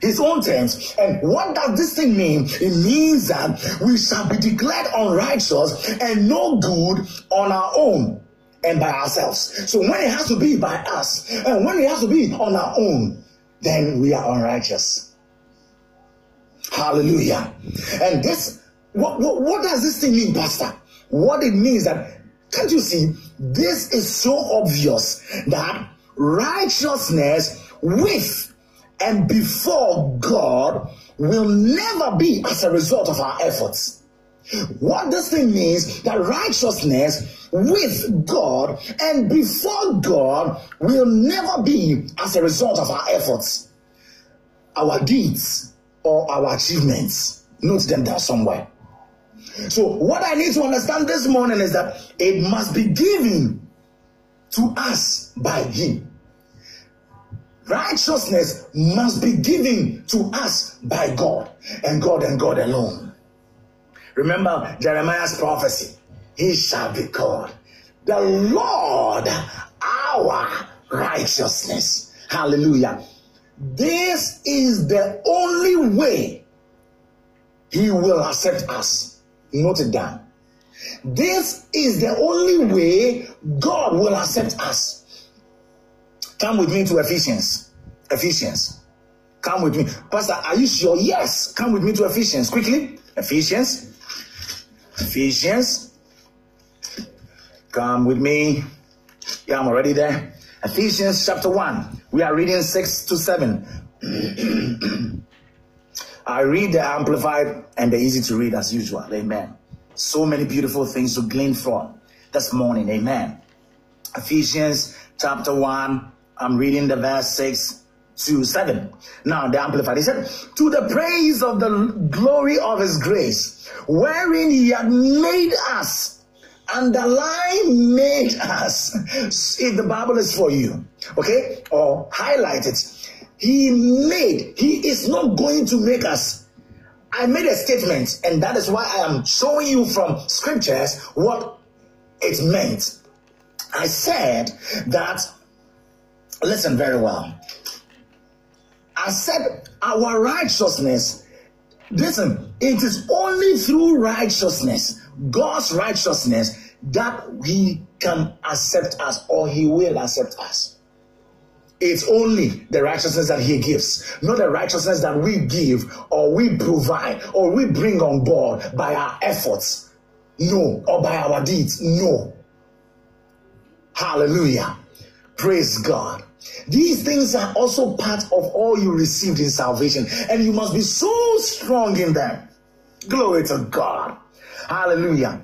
His own terms. And what does this thing mean? It means that we shall be declared unrighteous and no good on our own and by ourselves. So when it has to be by us and when it has to be on our own, then we are unrighteous. Hallelujah. And this, what, what, what does this thing mean, Pastor? What it means that, can't you see, this is so obvious that righteousness with and before God will never be as a result of our efforts. What this thing means, that righteousness with God and before God will never be as a result of our efforts, our deeds, or our achievements. Note them down somewhere. So what I need to understand this morning is that it must be given to us by Him. Righteousness must be given to us by God, and God and God alone. Remember Jeremiah's prophecy. He shall be called the Lord our righteousness. Hallelujah. This is the only way He will accept us. Note it down. This is the only way God will accept us. Come with me to Ephesians. Ephesians. Come with me. Pastor, are you sure? Yes. Come with me to Ephesians quickly. Ephesians. Ephesians. Come with me. Yeah, I'm already there. Ephesians chapter one. We are reading six to seven. I read the Amplified and the Easy to Read as usual. Amen. So many beautiful things to glean from this morning. Amen. Ephesians chapter one. I'm reading the verse six to seven. Now the Amplified. He said, to the praise of the glory of His grace, wherein He had made us. Underline made us. If the Bible is for you, okay, or highlight it. He made. He is not going to make us. I made a statement, and that is why I am showing you from scriptures what it meant. I said that, listen very well. I said our righteousness, listen, it is only through righteousness, God's righteousness, that He can accept us, or He will accept us. It's only the righteousness that He gives, not the righteousness that we give or we provide or we bring on board by our efforts, no, or by our deeds, no. Hallelujah. Praise God. These things are also part of all you received in salvation, and you must be so strong in them. Glory to God. Hallelujah.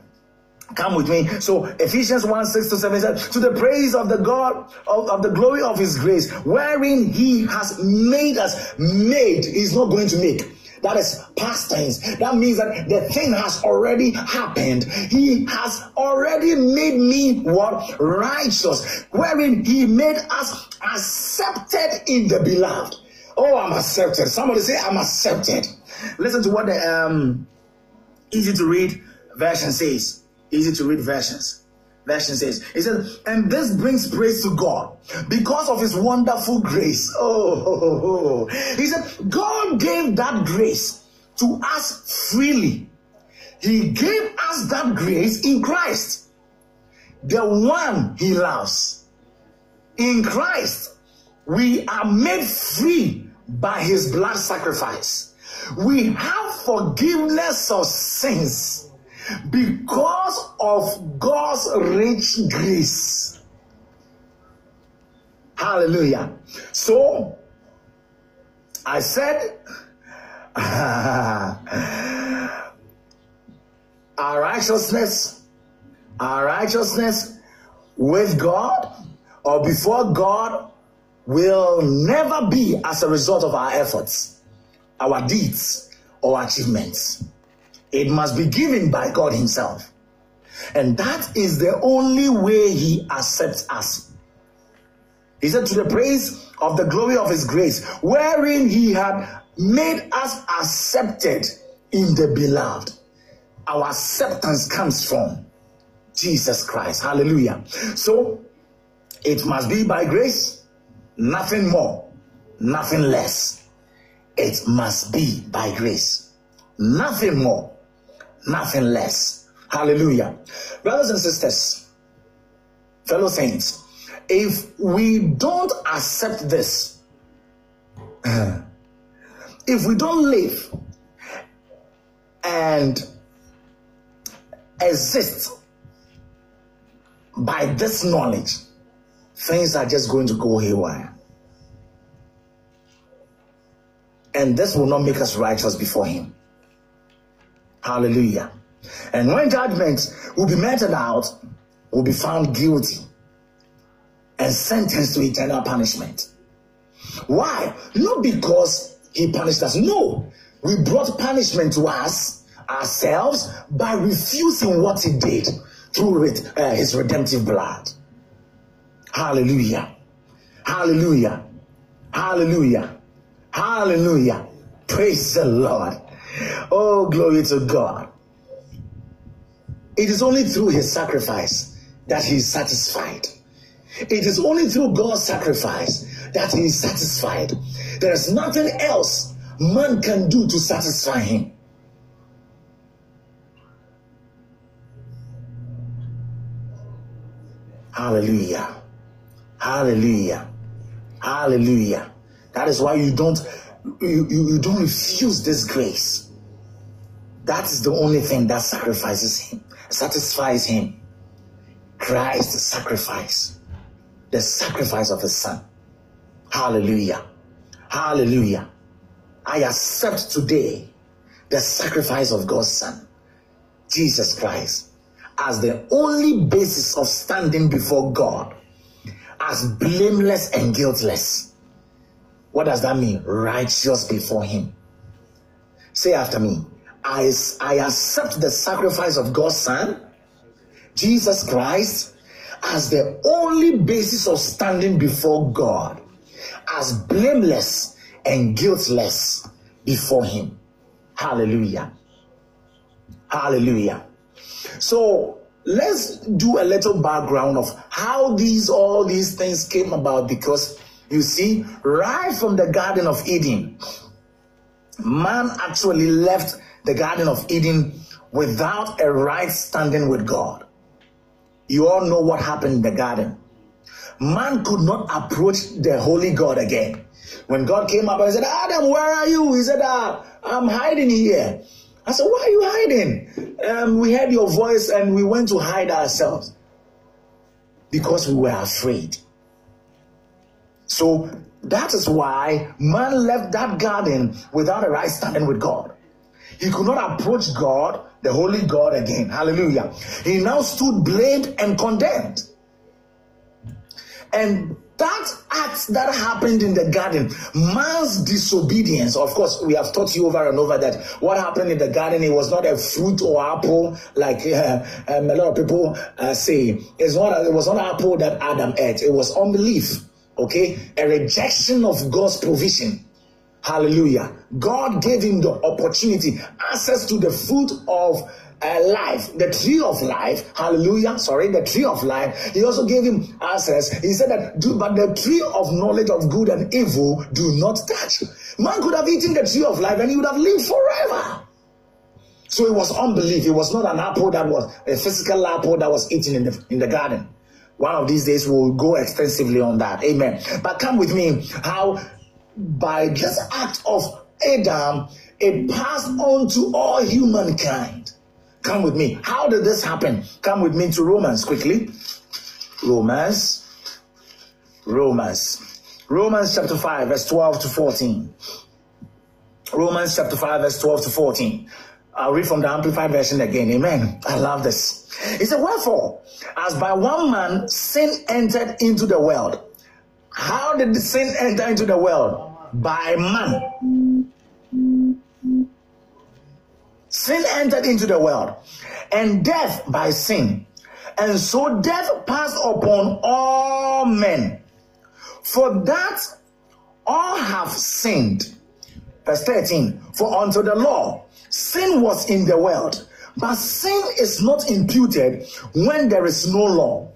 Come with me. So Ephesians one, six to seven says, to the praise of the God of, of the glory of His grace, wherein He has made us. Made is not going to make. That is past tense. That means that the thing has already happened. He has already made me what? Righteous. Wherein He made us accepted in the beloved. Oh, I'm accepted. Somebody say, I'm accepted. Listen to what the um, Easy to Read version says. Easy to Read versions. Version says, it says, and this brings praise to God because of His wonderful grace. Oh, oh, oh, oh. He said, God gave that grace to us freely. He gave us that grace in Christ, the one He loves. In Christ, we are made free by His blood sacrifice. We have forgiveness of sins because of God's rich grace. Hallelujah. So I said our righteousness, our righteousness with God or before God will never be as a result of our efforts, our deeds, or achievements. It must be given by God Himself. And that is the only way He accepts us. He said, to the praise of the glory of His grace, wherein He had made us accepted in the beloved. Our acceptance comes from Jesus Christ. Hallelujah. So, it must be by grace, nothing more, nothing less. It must be by grace, nothing more, nothing less. Hallelujah. Brothers and sisters, fellow saints, if we don't accept this, if we don't live and exist by this knowledge, things are just going to go haywire. and this will not make us righteous before him. Hallelujah. And when judgment will be meted out, will be found guilty and sentenced to eternal punishment. Why? Not because he punished us. No, we brought punishment to us ourselves by refusing what he did through uh, his redemptive blood. Hallelujah. Hallelujah. Hallelujah. Hallelujah. Praise the Lord. Oh, glory to God. It is only through his sacrifice that he is satisfied. It is only through God's sacrifice that he is satisfied. There is nothing else man can do to satisfy him. Hallelujah. Hallelujah. Hallelujah. That is why you don't you, you, you don't refuse this grace. That is the only thing that sacrifices him, satisfies him. Christ's sacrifice. The sacrifice of his son. Hallelujah. Hallelujah. I accept today the sacrifice of God's son, Jesus Christ, as the only basis of standing before God, as blameless and guiltless. What does that mean? Righteous before him. Say after me. I, I accept the sacrifice of God's son, Jesus Christ, as the only basis of standing before God, as blameless and guiltless before him. Hallelujah. Hallelujah. So let's do a little background of how these all these things came about, because you see, right from the Garden of Eden, man actually left the Garden of Eden without a right standing with God. You all know what happened in the garden. Man could not approach the holy God again. When God came up and said, "Adam, where are you?" He said, ah, "I'm hiding here." I said, "Why are you hiding?" Um, we heard your voice and we went to hide ourselves because we were afraid. So that is why man left that garden without a right standing with God. He could not approach God, the holy God, again. Hallelujah. He now stood blamed and condemned. And that act that happened in the garden, man's disobedience, of course, we have taught you over and over that what happened in the garden, it was not a fruit or apple, like uh, um, a lot of people uh, say. It's not, it was not an apple that Adam ate. It was unbelief, okay? A rejection of God's provision. Hallelujah. God gave him the opportunity, access to the fruit of uh, life, the tree of life. Hallelujah. Sorry, the tree of life. He also gave him access. He said that, do, but the tree of knowledge of good and evil do not touch. Man could have eaten the tree of life and he would have lived forever. So it was unbelief. It was not an apple that was, a physical apple that was eaten in the, in the garden. One of these days we'll go extensively on that. Amen. But come with me, how by this act of Adam, it passed on to all humankind. Come with me. How did this happen? Come with me to Romans quickly. Romans. Romans. Romans chapter five, verse twelve to fourteen. Romans chapter five, verse twelve to fourteen. I'll read from the Amplified Version again. Amen. I love this. It said, "Wherefore, as by one man sin entered into the world." How did the sin enter into the world? By man. Sin entered into the world, and death by sin. And so death passed upon all men, for that all have sinned. Verse thirteen, "For unto the law sin was in the world, but sin is not imputed when there is no law.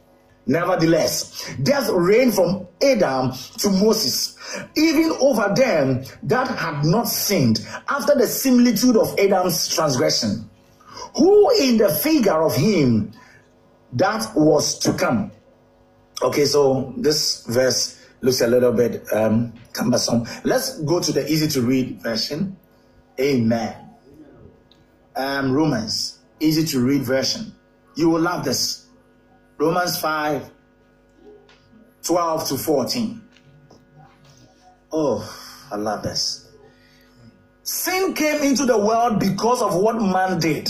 Nevertheless, death reigned from Adam to Moses, even over them that had not sinned, after the similitude of Adam's transgression, who in the figure of him that was to come." Okay, so this verse looks a little bit um, cumbersome. Let's go to the easy-to-read version. Amen. Um, Romans, easy-to-read version. You will love this. Romans five, twelve to fourteen. Oh, I love this. Sin came into the world because of what man did.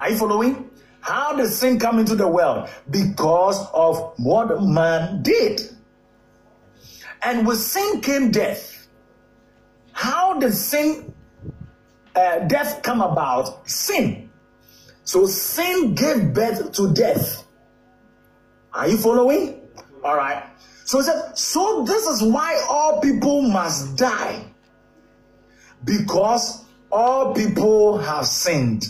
Are you following? How did sin come into the world? Because of what man did. And with sin came death. How did sin, uh, death come about? Sin. So sin gave birth to death. Are you following? All right. So he said, so this is why all people must die. Because all people have sinned.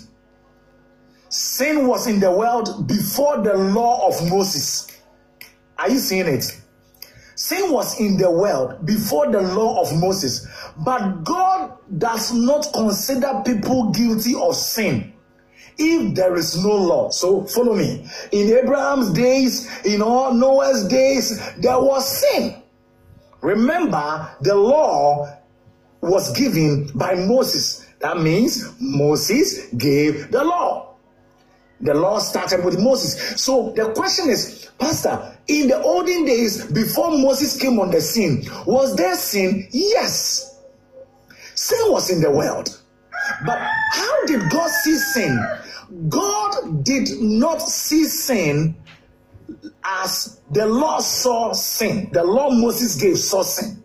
Sin was in the world before the law of Moses. Are you seeing it? Sin was in the world before the law of Moses. But God does not consider people guilty of sin if there is no law. So follow me. In Abraham's days, in all Noah's days, there was sin. Remember, the law was given by Moses. That means Moses gave the law. The law started with Moses. So the question is, Pastor, in the olden days, before Moses came on the scene, was there sin? Yes. Sin was in the world. But how did God see sin? God did not see sin as the law saw sin. The law Moses gave saw sin.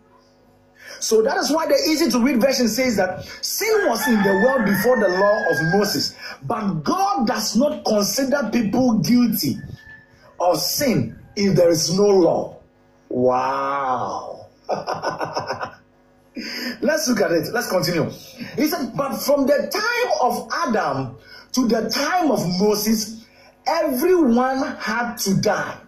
So that is why the easy to read version says that sin was in the world before the law of Moses. But God does not consider people guilty of sin if there is no law. Wow. Let's look at it. Let's continue. He said, but from the time of Adam to the time of Moses, everyone had to die.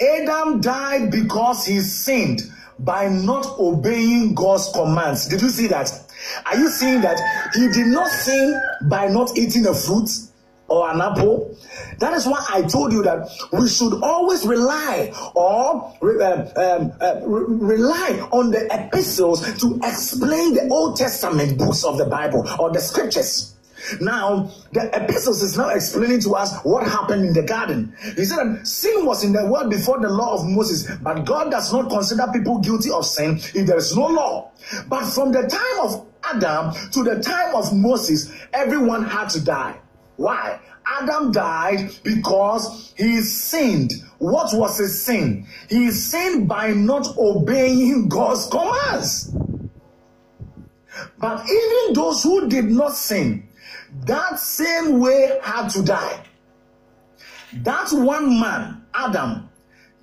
Adam died because he sinned by not obeying God's commands. Did you see that? Are you seeing that? He did not sin by not eating a fruit or an apple. That is why I told you that we should always rely or um, um, uh, rely on the epistles to explain the Old Testament books of the Bible or the scriptures. Now, the epistles is now explaining to us what happened in the garden. He said that sin was in the world before the law of Moses, but God does not consider people guilty of sin if there is no law. But from the time of Adam to the time of Moses, everyone had to die. Why? Adam died because he sinned. What was his sin? He sinned by not obeying God's commands. But even those who did not sin, that same way had to die. That one man, Adam,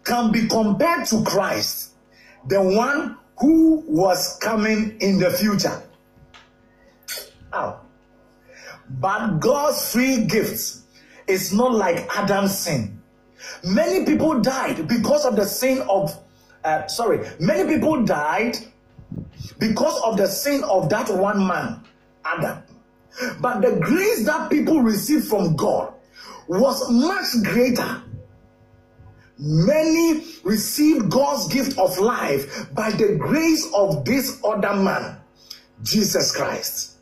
can be compared to Christ, the one who was coming in the future. Oh. But God's free gift is not like Adam's sin. Many people died because of the sin of, uh, sorry, many people died because of the sin of that one man, Adam. But the grace that people received from God was much greater. Many received God's gift of life by the grace of this other man, Jesus Christ.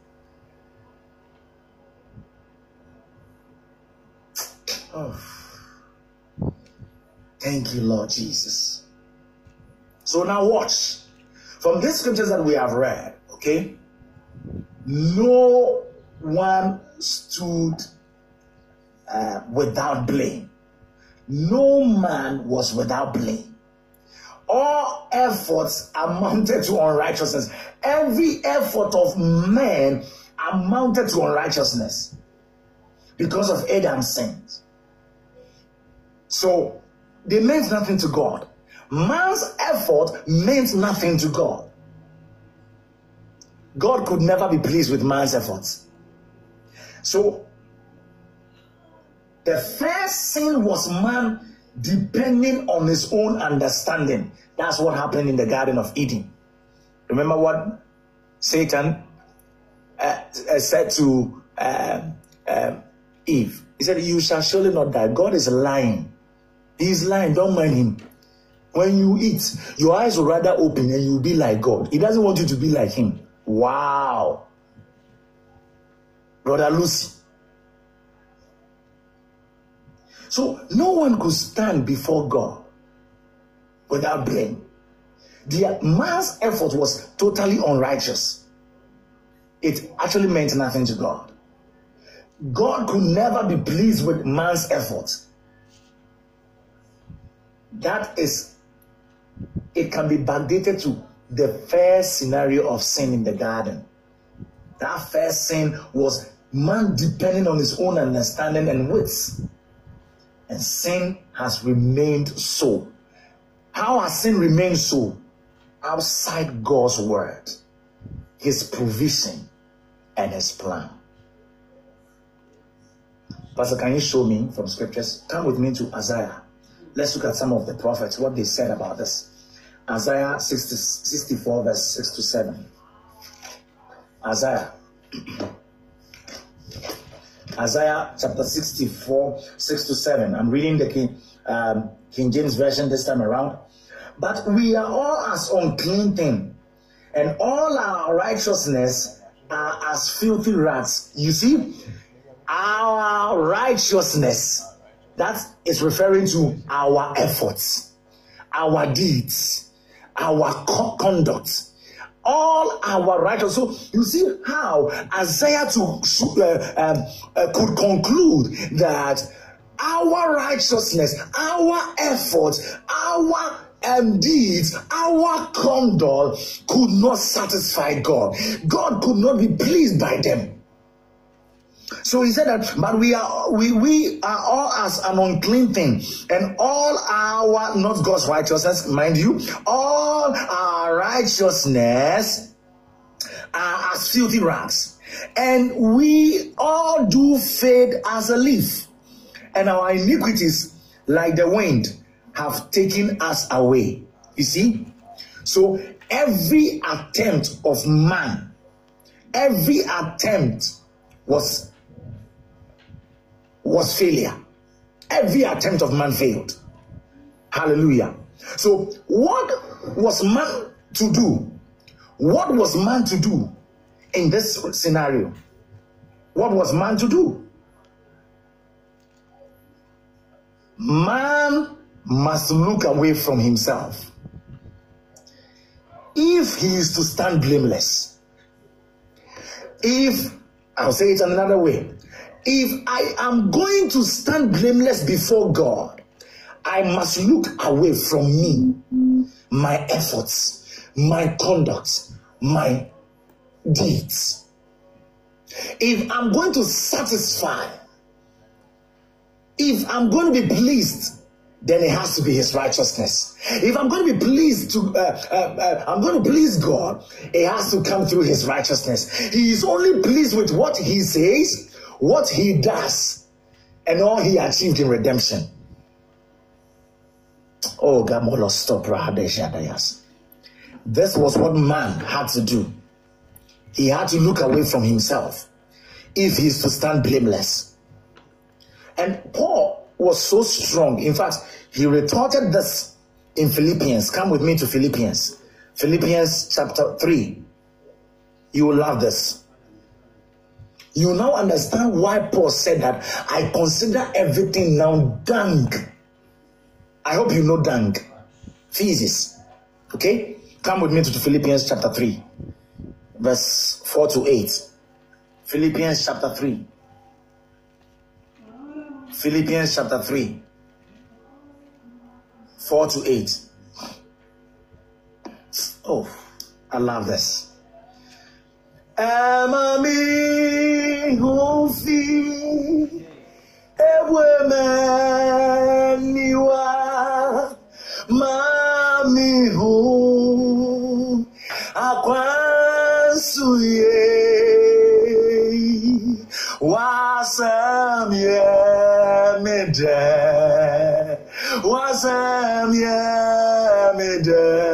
Oh, thank you, Lord Jesus. So now watch. From these scriptures that we have read, okay, no one stood uh, without blame. No man was without blame. All efforts amounted to unrighteousness. Every effort of man amounted to unrighteousness because of Adam's sins. So they meant nothing to God. Man's effort meant nothing to God. God could never be pleased with man's efforts. So the first sin was man depending on his own understanding. That's what happened in the Garden of Eden. Remember what Satan uh, said to uh, uh, Eve? He said, "You shall surely not die." God is lying. He's lying. Don't mind him. When you eat, your eyes will rather open and you'll be like God. He doesn't want you to be like him. Wow. Brother Lucy. So no one could stand before God without blame. Their man's effort was totally unrighteous. It actually meant nothing to God. God could never be pleased with man's effort. That is, it can be backdated to the first scenario of sin in the garden. That first sin was man depending on his own understanding and wits. And sin has remained so. How has sin remained so? Outside God's word, his provision, and his plan. Pastor, can you show me from scriptures? Come with me to Isaiah. Let's look at some of the prophets, what they said about this. Isaiah sixty, sixty-four, verse six to seven. Isaiah. Isaiah chapter sixty-four, six to seven. I'm reading the King, um, King James Version this time around. But we are all as unclean thing, and all our righteousness are as filthy rats. You see, our righteousness, that is referring to our efforts, our deeds, our conduct. All our righteousness. So you see how Isaiah to, uh, um, uh, could conclude that our righteousness, our efforts, our um, deeds, our conduct could not satisfy God. God could not be pleased by them. So he said that, but we are we we are all as an unclean thing, and all our, not God's righteousness, mind you, all our righteousness are as filthy rags, and we all do fade as a leaf, and our iniquities, like the wind, have taken us away. You see, so every attempt of man, every attempt was. was failure. Every attempt of man failed. Hallelujah. So what was man to do? What was man to do in this scenario? What was man to do? Man must look away from himself if he is to stand blameless. If, I'll say it another way, if I am going to stand blameless before God, I must look away from me, my efforts, my conduct, my deeds. If I'm going to satisfy, if I'm going to be pleased, then it has to be his righteousness. If I'm going to be pleased to, uh, uh, uh, I'm going to please God, it has to come through his righteousness. He is only pleased with what he says, what he does, and all he achieved in redemption. Oh, this was what man had to do. He had to look away from himself if he is to stand blameless. And Paul was so strong. In fact, he retorted this in Philippians. Come with me to Philippians. Philippians chapter three. You will love this. You now understand why Paul said that I consider everything now dung. I hope you know dung. Thesis. Okay? Come with me to Philippians chapter three, verse four to eight. Philippians chapter three. Philippians chapter three, four to eight. Oh, I love this. Amami hofi ewemaniwa mami ho akwansuye wasamye mede wasamye mede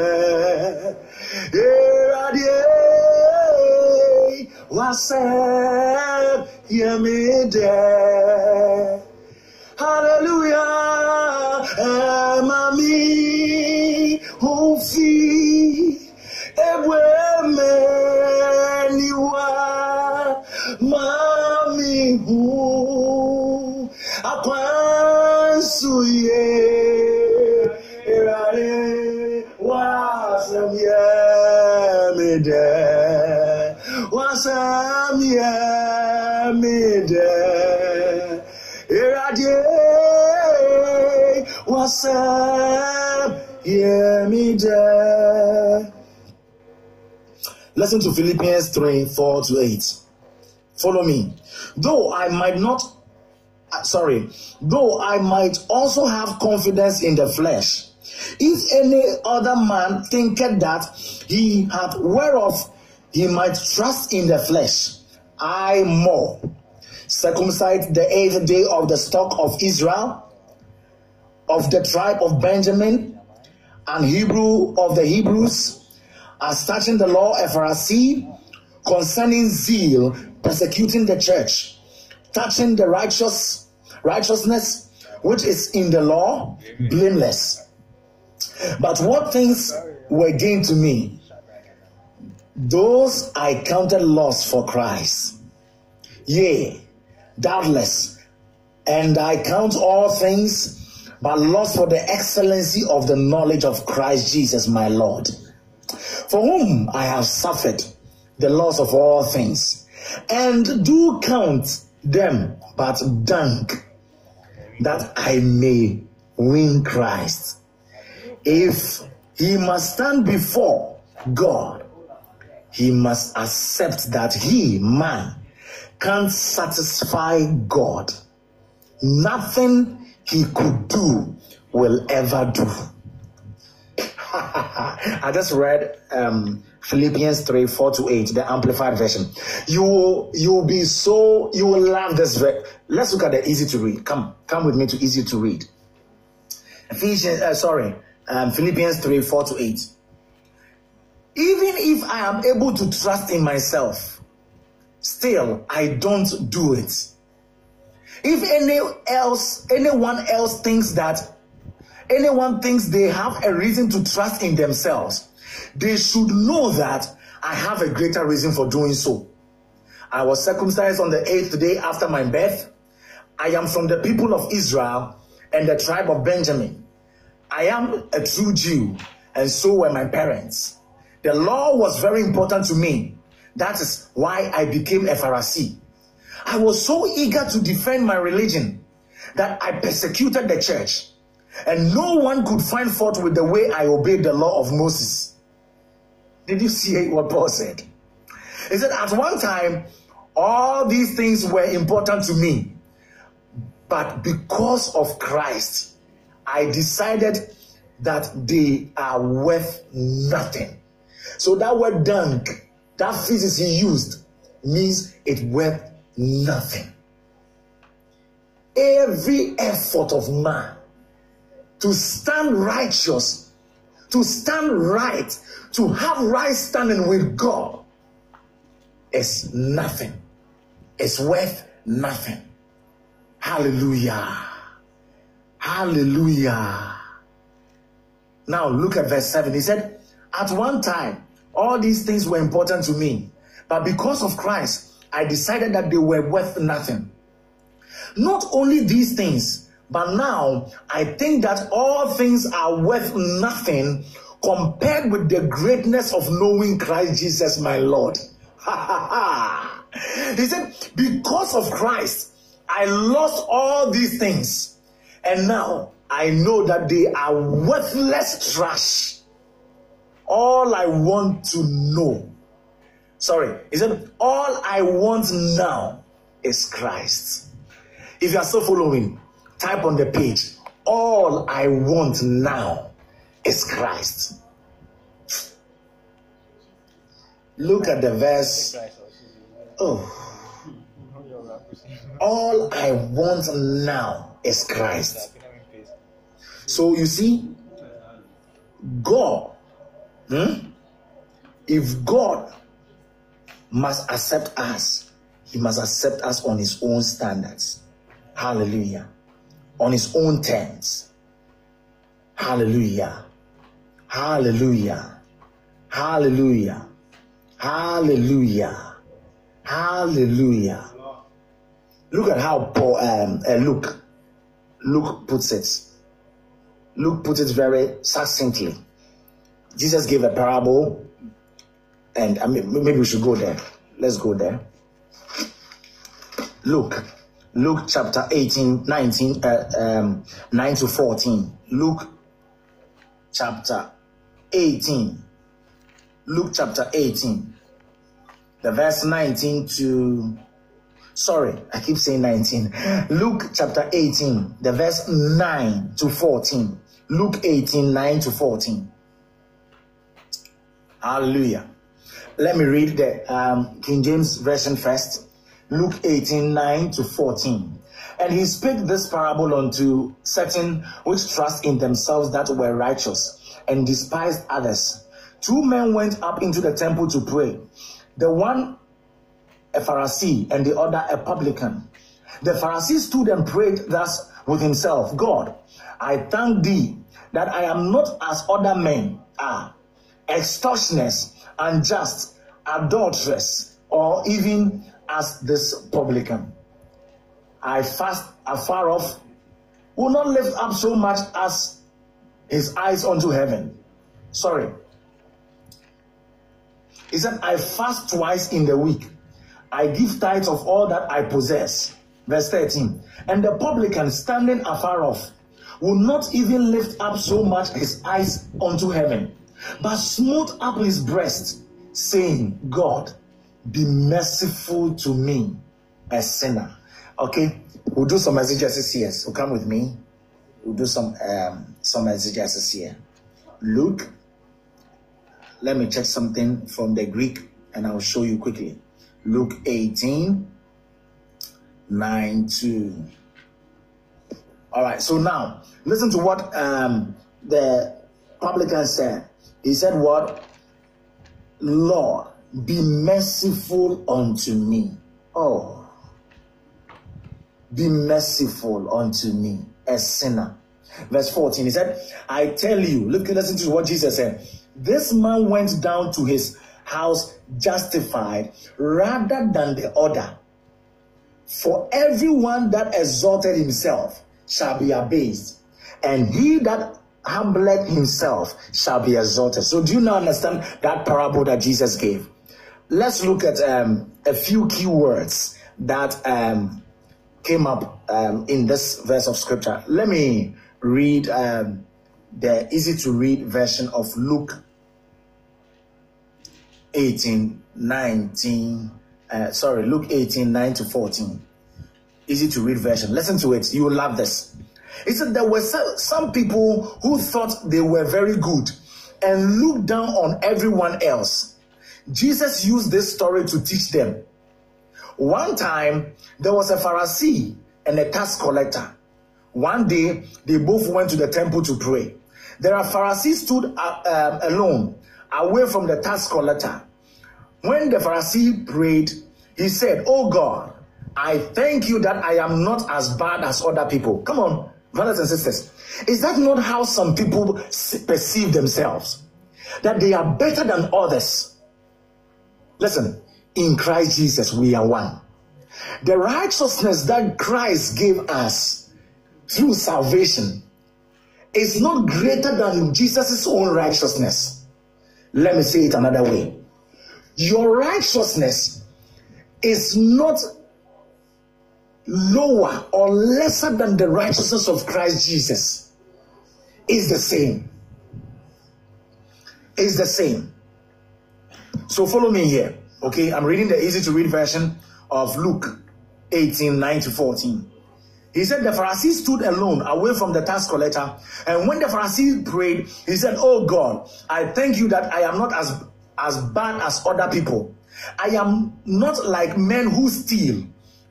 eradie Wasem Yamide. Hallelujah. Emami Hufi Ebwemeniwa Mami Hu Akwansuye Erare Wa Listen to Philippians three, four to eight. Follow me. Though I might not, sorry, though I might also have confidence in the flesh, if any other man thinketh that he hath whereof he might trust in the flesh, I more, circumcised the eighth day of the stock of Israel, of the tribe of Benjamin, and Hebrew of the Hebrews, as touching the law of Pharisee, concerning zeal, persecuting the church, touching the righteous righteousness which is in the law, blameless. But what things were gained to me, those I counted loss for Christ. Yea, doubtless, and I count all things but loss for the excellency of the knowledge of Christ Jesus my Lord, for whom I have suffered the loss of all things, and do count them but dung, that I may win Christ, if he must stand before God. He must accept that he, man, can't satisfy God. Nothing he could do will ever do. I just read um, Philippians three, four to eight, the Amplified Version. You will, you will be so, you will love this verse. Let's look at the easy to read. Come, come with me to easy to read. Ephesians, uh, sorry, um, Philippians three, four to eight. Even if I am able to trust in myself, still I don't do it. If any else, anyone else thinks that anyone thinks they have a reason to trust in themselves, they should know that I have a greater reason for doing so. I was circumcised on the eighth day after my birth. I am from the people of Israel and the tribe of Benjamin. I am a true Jew, and so were my parents. The law was very important to me. That is why I became a Pharisee. I was so eager to defend my religion that I persecuted the church. And no one could find fault with the way I obeyed the law of Moses. Did you see what Paul said? He said, at one time, all these things were important to me. But because of Christ, I decided that they are worth nothing. So that word dung, that physics he used, means it worth nothing. Every effort of man to stand righteous, to stand right, to have right standing with God, is nothing. It's worth nothing. Hallelujah. Hallelujah. Now look at verse seven. He said, at one time, all these things were important to me, but because of Christ, I decided that they were worth nothing. Not only these things, but now I think that all things are worth nothing compared with the greatness of knowing Christ Jesus my Lord. He said, because of Christ, I lost all these things, and now I know that they are worthless trash. All I want to know, sorry, he said, all I want now is Christ. If you are still following, type on the page, all I want now is Christ. Look at the verse. Oh. All I want now is Christ. So you see, God, hmm? if God must accept us, he must accept us on his own standards. Hallelujah. On his own terms. Hallelujah. Hallelujah. Hallelujah. Hallelujah. Hallelujah. Look at how Paul, um, uh, Luke, Luke puts it. Luke puts it very succinctly. Jesus gave a parable, and I mean, maybe we should go there. Let's go there. Luke, Luke chapter eighteen, nineteen, uh, um, nine to fourteen. Luke chapter eighteen. Luke chapter eighteen. The verse nineteen to, sorry, I keep saying nineteen. Luke chapter eighteen, the verse nine to fourteen. Luke eighteen, nine to fourteen. Hallelujah. Let me read the um, King James Version first. Luke eighteen, nine to fourteen. And he spake this parable unto certain which trust in themselves that were righteous, and despised others. Two men went up into the temple to pray. The one a Pharisee, and the other a publican. The Pharisee stood and prayed thus with himself, God, I thank thee that I am not as other men are, extortioners, unjust, adulterers, or even as this publican. I fast afar off, will not lift up so much as his eyes unto heaven. Sorry. He said, I fast twice in the week. I give tithes of all that I possess. Verse thirteen. And the publican, standing afar off, will not even lift up so much his eyes unto heaven, but smote up his breast, saying, God, be merciful to me, a sinner. Okay, we'll do some exegesis here. So come with me. We'll do some um, some exegesis here. Luke. Let me check something from the Greek, and I'll show you quickly. Luke eighteen, nine to. All right, so now, listen to what um, the publican said. He said what? Lord, be merciful unto me. Oh, be merciful unto me, a sinner. Verse fourteen, he said, I tell you, look, listen to what Jesus said. This man went down to his house justified rather than the other. For everyone that exalted himself shall be abased, and he that humbled himself shall be exalted. So do you now understand that parable that Jesus gave? Let's look at um, a few key words that um, came up um, in this verse of scripture. Let me read um, the easy-to-read version of Luke eighteen, nineteen, uh, sorry, Luke eighteen, nine to fourteen. Easy to read version. Listen to it. You will love this. It said there were some people who thought they were very good and looked down on everyone else. Jesus used this story to teach them. One time, there was a Pharisee and a tax collector. One day, they both went to the temple to pray. There a Pharisee stood uh, uh, alone, away from the tax collector. When the Pharisee prayed, he said, Oh God, I thank you that I am not as bad as other people. Come on, brothers and sisters. Is that not how some people perceive themselves? That they are better than others. Listen, in Christ Jesus, we are one. The righteousness that Christ gave us through salvation is not greater than Jesus' own righteousness. Let me say it another way. Your righteousness is not lower or lesser than the righteousness of Christ Jesus. Is the same. Is the same. So follow me here. Okay, I'm reading the easy to read version of Luke eighteen, nine to fourteen. He said the Pharisee stood alone away from the tax collector, and when the Pharisee prayed, he said, Oh God, I thank you that I am not as as bad as other people. I am not like men who steal,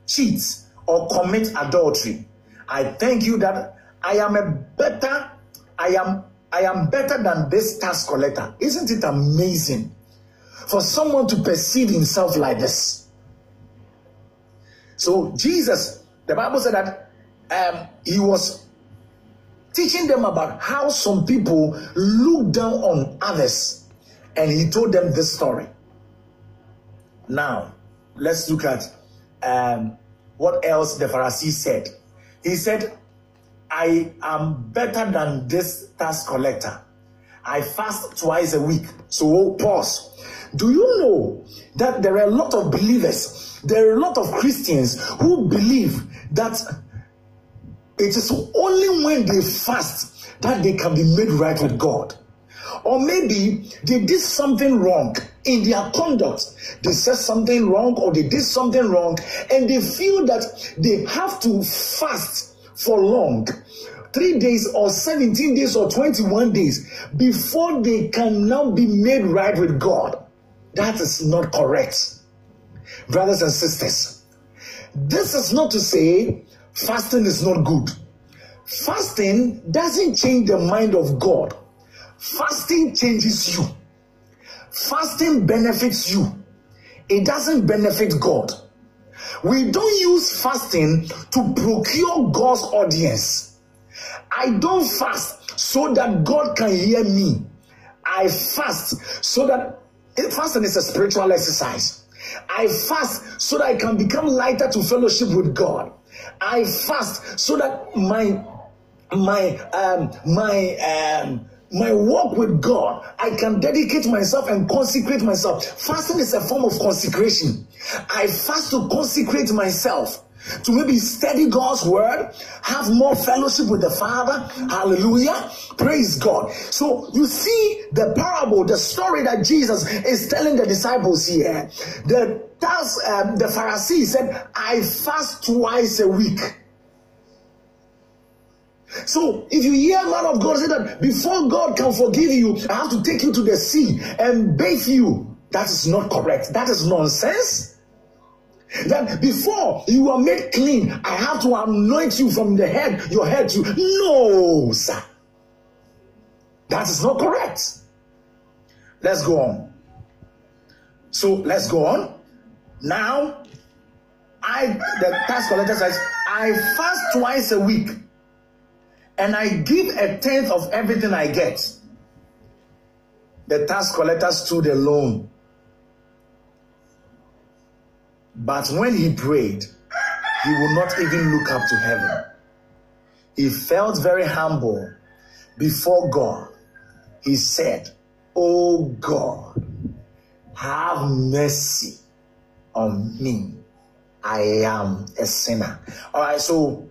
cheat, or commit adultery. I thank you that I am a better, I am, I am better than this tax collector. Isn't it amazing for someone to perceive himself like this? So Jesus, the Bible said that um, he was teaching them about how some people look down on others, and he told them this story. Now, let's look at um, what else the Pharisee said. He said, I am better than this tax collector. I fast twice a week. So pause. Do you know that there are a lot of believers, there are a lot of Christians who believe that it is only when they fast that they can be made right with God? Or maybe they did something wrong in their conduct. They said something wrong or they did something wrong, and they feel that they have to fast for long, three days or seventeen days or twenty-one days, before they can now be made right with God. That is not correct. Brothers and sisters, this is not to say fasting is not good. Fasting doesn't change the mind of God. Fasting changes you. Fasting benefits you. It doesn't benefit God. We don't use fasting to procure God's audience. I don't fast so that God can hear me. I fast so that fasting is a spiritual exercise. I fast so that I can become lighter to fellowship with God. I fast so that my my um my um My walk with God, I can dedicate myself and consecrate myself. Fasting is a form of consecration. I fast to consecrate myself, to maybe study God's word, have more fellowship with the Father. Hallelujah. Praise God. So you see the parable, the story that Jesus is telling the disciples here. The, um, the Pharisee said, I fast twice a week. So if you hear a man of God say that before God can forgive you, I have to take you to the sea and bathe you, that is not correct. That is nonsense. That before you are made clean, I have to anoint you from the head, your head to... No, sir. That is not correct. Let's go on. So let's go on. Now, I the tax collector says, I fast twice a week, and I give a tenth of everything I get. The tax collector stood alone, but when he prayed, he would not even look up to heaven. He felt very humble before God. He said, "Oh God, have mercy on me. I am a sinner." All right, so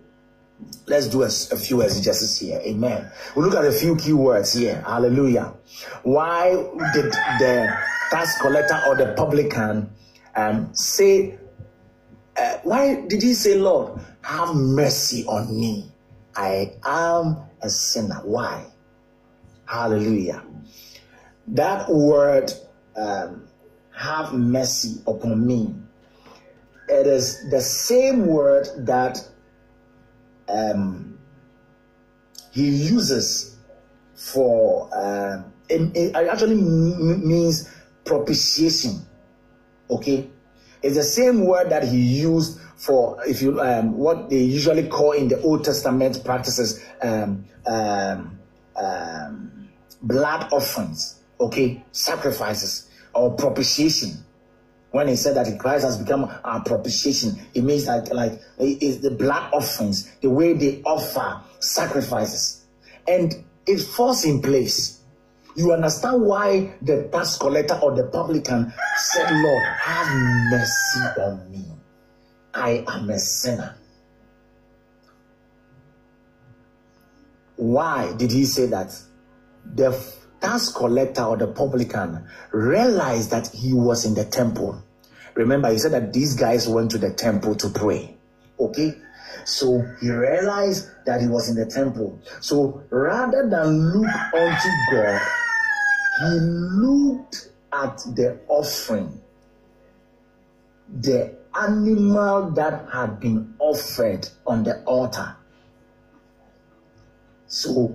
let's do a, a few exegesis here. Amen. We'll look at a few key words here. Hallelujah. Why did the tax collector or the publican um, say, uh, why did he say, Lord, have mercy on me? I am a sinner. Why? Hallelujah. That word, um, have mercy upon me, it is the same word that Um, he uses for uh, it, it actually means propitiation. Okay, it's the same word that he used for if you um, what they usually call in the Old Testament practices um, um, um, blood offerings. Okay, sacrifices or propitiation. When he said that Christ has become our propitiation, it means that like it's the blood offerings, the way they offer sacrifices, and it falls in place. You understand why the tax collector or the publican said, "Lord, have mercy on me. I am a sinner." Why did he say that? The tax collector or the publican realized that he was in the temple. Remember, he said that these guys went to the temple to pray. Okay? So he realized that he was in the temple. So rather than look unto God, he looked at the offering, the animal that had been offered on the altar. So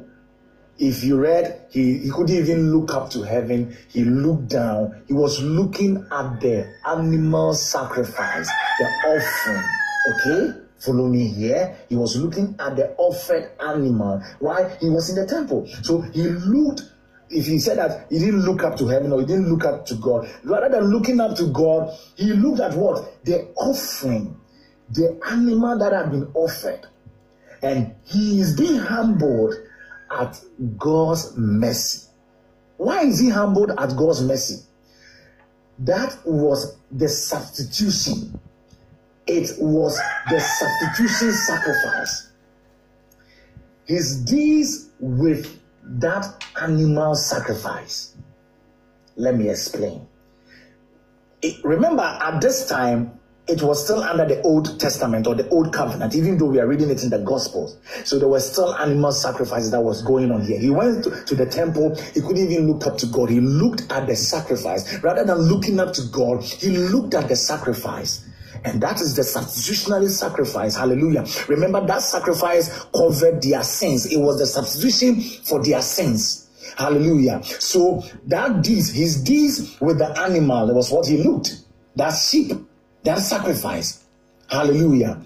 if you read, he, he couldn't even look up to heaven. He looked down. He was looking at the animal sacrifice, the offering. Okay? Follow me here. He was looking at the offered animal. Why? He was in the temple. So he looked, if he said that he didn't look up to heaven or he didn't look up to God, rather than looking up to God, he looked at what? The offering, the animal that had been offered. And he is being humbled at God's mercy. Why is he humbled at God's mercy? That was the substitution. It was the substitution sacrifice. His deeds with that animal sacrifice. Let me explain. It, remember, at this time, it was still under the Old Testament or the Old Covenant, even though we are reading it in the Gospels. So there were still animal sacrifices that was going on here. He went to, to the temple. He couldn't even look up to God. He looked at the sacrifice. Rather than looking up to God, he looked at the sacrifice. And that is the substitutionary sacrifice. Hallelujah. Remember, that sacrifice covered their sins. It was the substitution for their sins. Hallelujah. So that deeds, his deeds with the animal, that was what he looked. That sheep. That sacrifice. Hallelujah.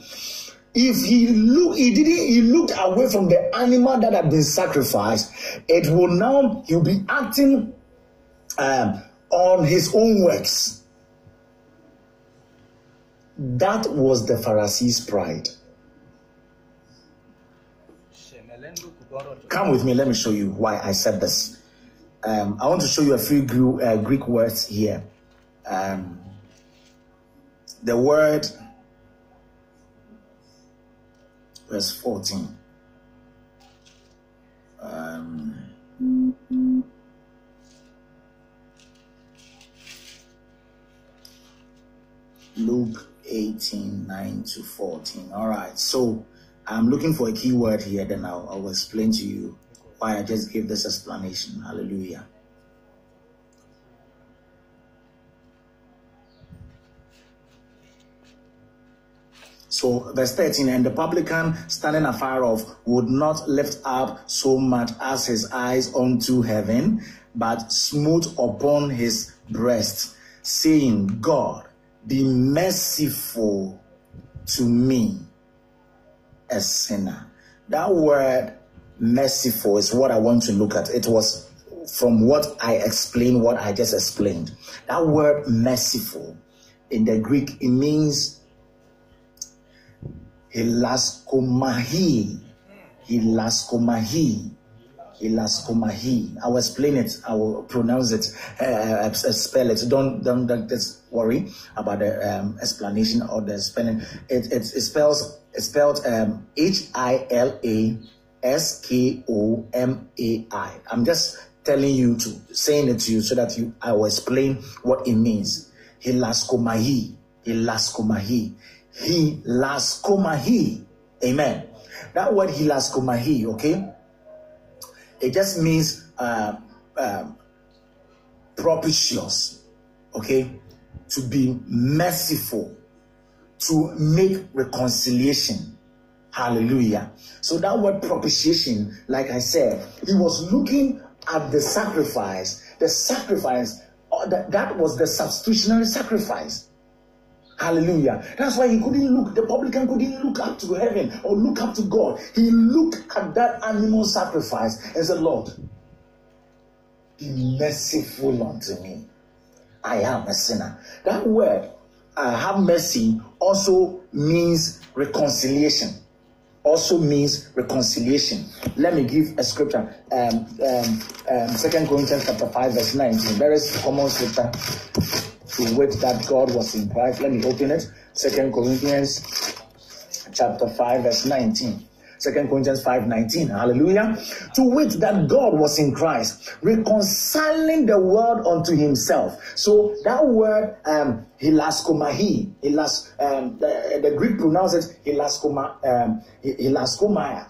If he look, he didn't, he looked away from the animal that had been sacrificed, it will now, he'll be acting um, on his own works. That was the Pharisees' pride. Come with me, let me show you why I said this. Um, I want to show you a few uh, Greek words here. Um, The word, verse fourteen. Um, Luke eighteen nine to fourteen. All right. So I'm looking for a key word here. Then I'll, I'll explain to you why I just gave this explanation. Hallelujah. So verse thirteen, and the publican standing afar off would not lift up so much as his eyes unto heaven, but smote upon his breast, saying, God, be merciful to me, a sinner. That word merciful is what I want to look at. It was from what I explained, what I just explained. That word merciful in the Greek, it means Elaskomahi, Elaskomahi, Elaskomahi. I will explain it. I will pronounce it, uh, spell it. Don't don't, don't just worry about the um, explanation or the spelling. It it, it spells it's spelled um, H I L A S K O M A I. I'm just telling you to saying it to you so that you I will explain what it means. Elaskomahi, Elaskomahi. He laskomahi. Amen. That word he laskomahi, okay? It just means uh, uh, propitious, okay? To be merciful, to make reconciliation. Hallelujah. So that word propitiation, like I said, he was looking at the sacrifice. The sacrifice, oh, that, that was the substitutionary sacrifice. Hallelujah. That's why he couldn't look, the publican couldn't look up to heaven or look up to God. He looked at that animal sacrifice and said, Lord, be merciful unto me. I am a sinner. That word, uh, have mercy, also means reconciliation. Also means reconciliation. Let me give a scripture. Um, um, um, Second Corinthians chapter five verse nineteen. Very common scripture. To wit that God was in Christ. Let me open it. Second Corinthians chapter five verse nineteen. Second Corinthians five nineteen. Hallelujah. To wit that God was in Christ, reconciling the world unto himself. So that word um hilaskomahi, hilas, um the, the Greek pronounce it hilaskoma, um hilaskomaya.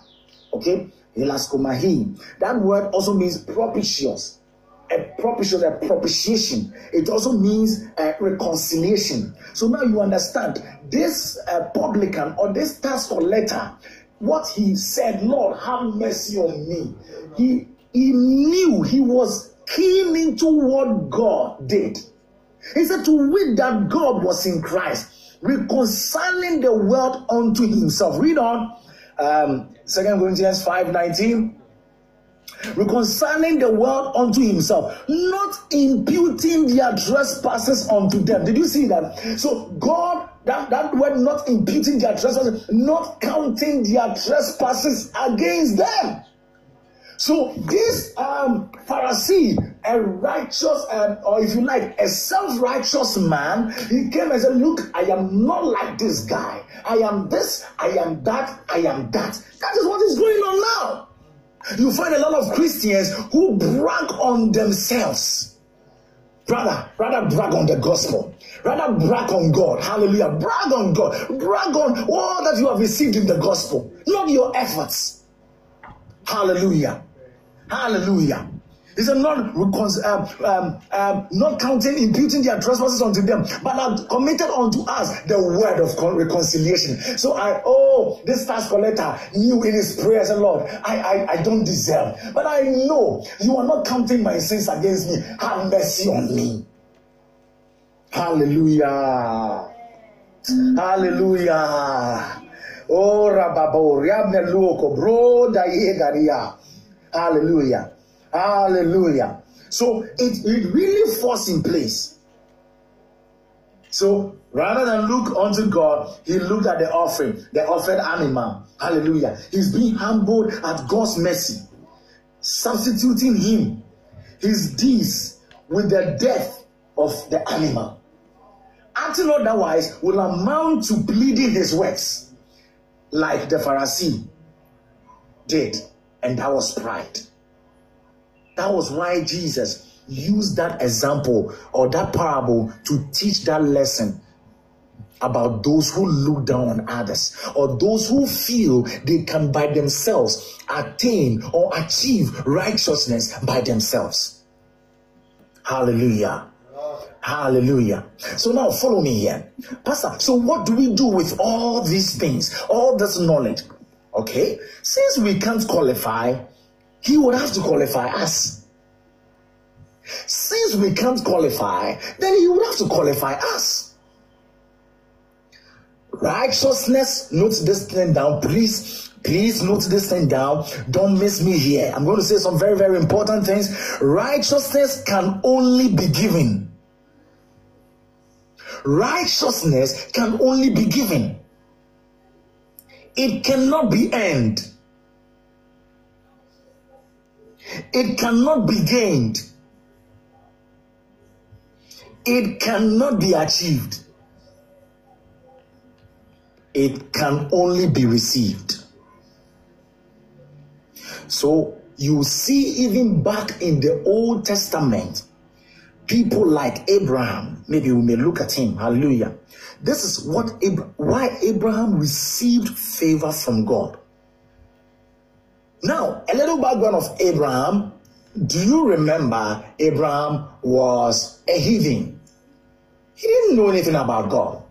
Okay? Hilaskomahi. That word also means propitious. A propitious, a propitiation. It also means uh, reconciliation. So now you understand this uh, publican or this tax collector, what he said, Lord, have mercy on me. He, he knew he was keen into what God did. He said, to wit that God was in Christ, reconciling the world unto himself. Read on, um, Second Corinthians five nineteen. Reconciling the world unto himself, not imputing their trespasses unto them. Did you see that? So God, that, that word, not imputing their trespasses, not counting their trespasses against them. So this um, Pharisee a righteous, um, or if you like, a self-righteous man, he came and said, look, I am not like this guy. I am this, I am that, I am that. That is what is going on now. You find a lot of Christians who brag on themselves. Brother, rather brag on the gospel. Rather brag on God. Hallelujah. Brag on God. Brag on all that you have received in the gospel. Not your efforts. Hallelujah. Hallelujah. He said, not, um, um, um, not counting, imputing their trespasses unto them, but have committed unto us the word of reconciliation. So I, oh, this tax collector knew in his prayers, Lord, I, I, I don't deserve, but I know you are not counting my sins against me. Have mercy on me. Hallelujah. Hallelujah. Oh, Rababoria Meluko, bro, Dayegaria. Hallelujah. Hallelujah. So it, it really falls in place. So rather than look unto God, he looked at the offering, the offered animal. Hallelujah. He's being humbled at God's mercy, substituting him, his deeds, with the death of the animal. Acting otherwise will amount to pleading his works, like the Pharisee did, and that was pride. That was why Jesus used that example or that parable to teach that lesson about those who look down on others, or those who feel they can by themselves attain or achieve righteousness by themselves. Hallelujah. Hallelujah. So now follow me here. Pastor, so what do we do with all these things, all this knowledge? Okay, since we can't qualify, he would have to qualify us. Since we can't qualify, then he would have to qualify us. Righteousness, note this thing down, please. Please note this thing down. Don't miss me here. I'm going to say some very, very important things. Righteousness can only be given. Righteousness can only be given. It cannot be earned. It cannot be gained. It cannot be achieved. It can only be received. So you see, even back in the Old Testament, people like Abraham, maybe we may look at him, hallelujah. This is what Ab- why Abraham received favor from God. Now, a little background of Abraham. Do you remember Abraham was a heathen? He didn't know anything about God.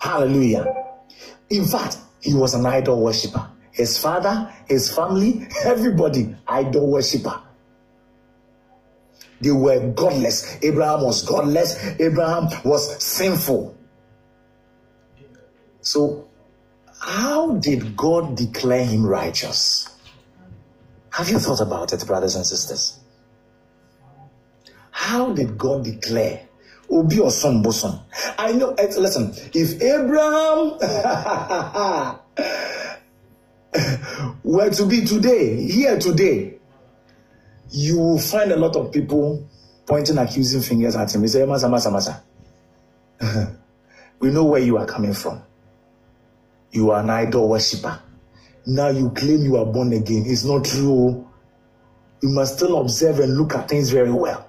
Hallelujah. In fact, he was an idol worshiper. His father, his family, everybody, idol worshiper. They were godless. Abraham was godless. Abraham was sinful. So, how did God declare him righteous? Have you thought about it, brothers and sisters? How did God declare? Obi osom bosom. I know, listen, if Abraham were to be today, here today, you will find a lot of people pointing accusing fingers at him. They say, Masa, Masa, Masa. We know where you are coming from. You are an idol worshiper. Now you claim you are born again. It's not true. You must still observe and look at things very well.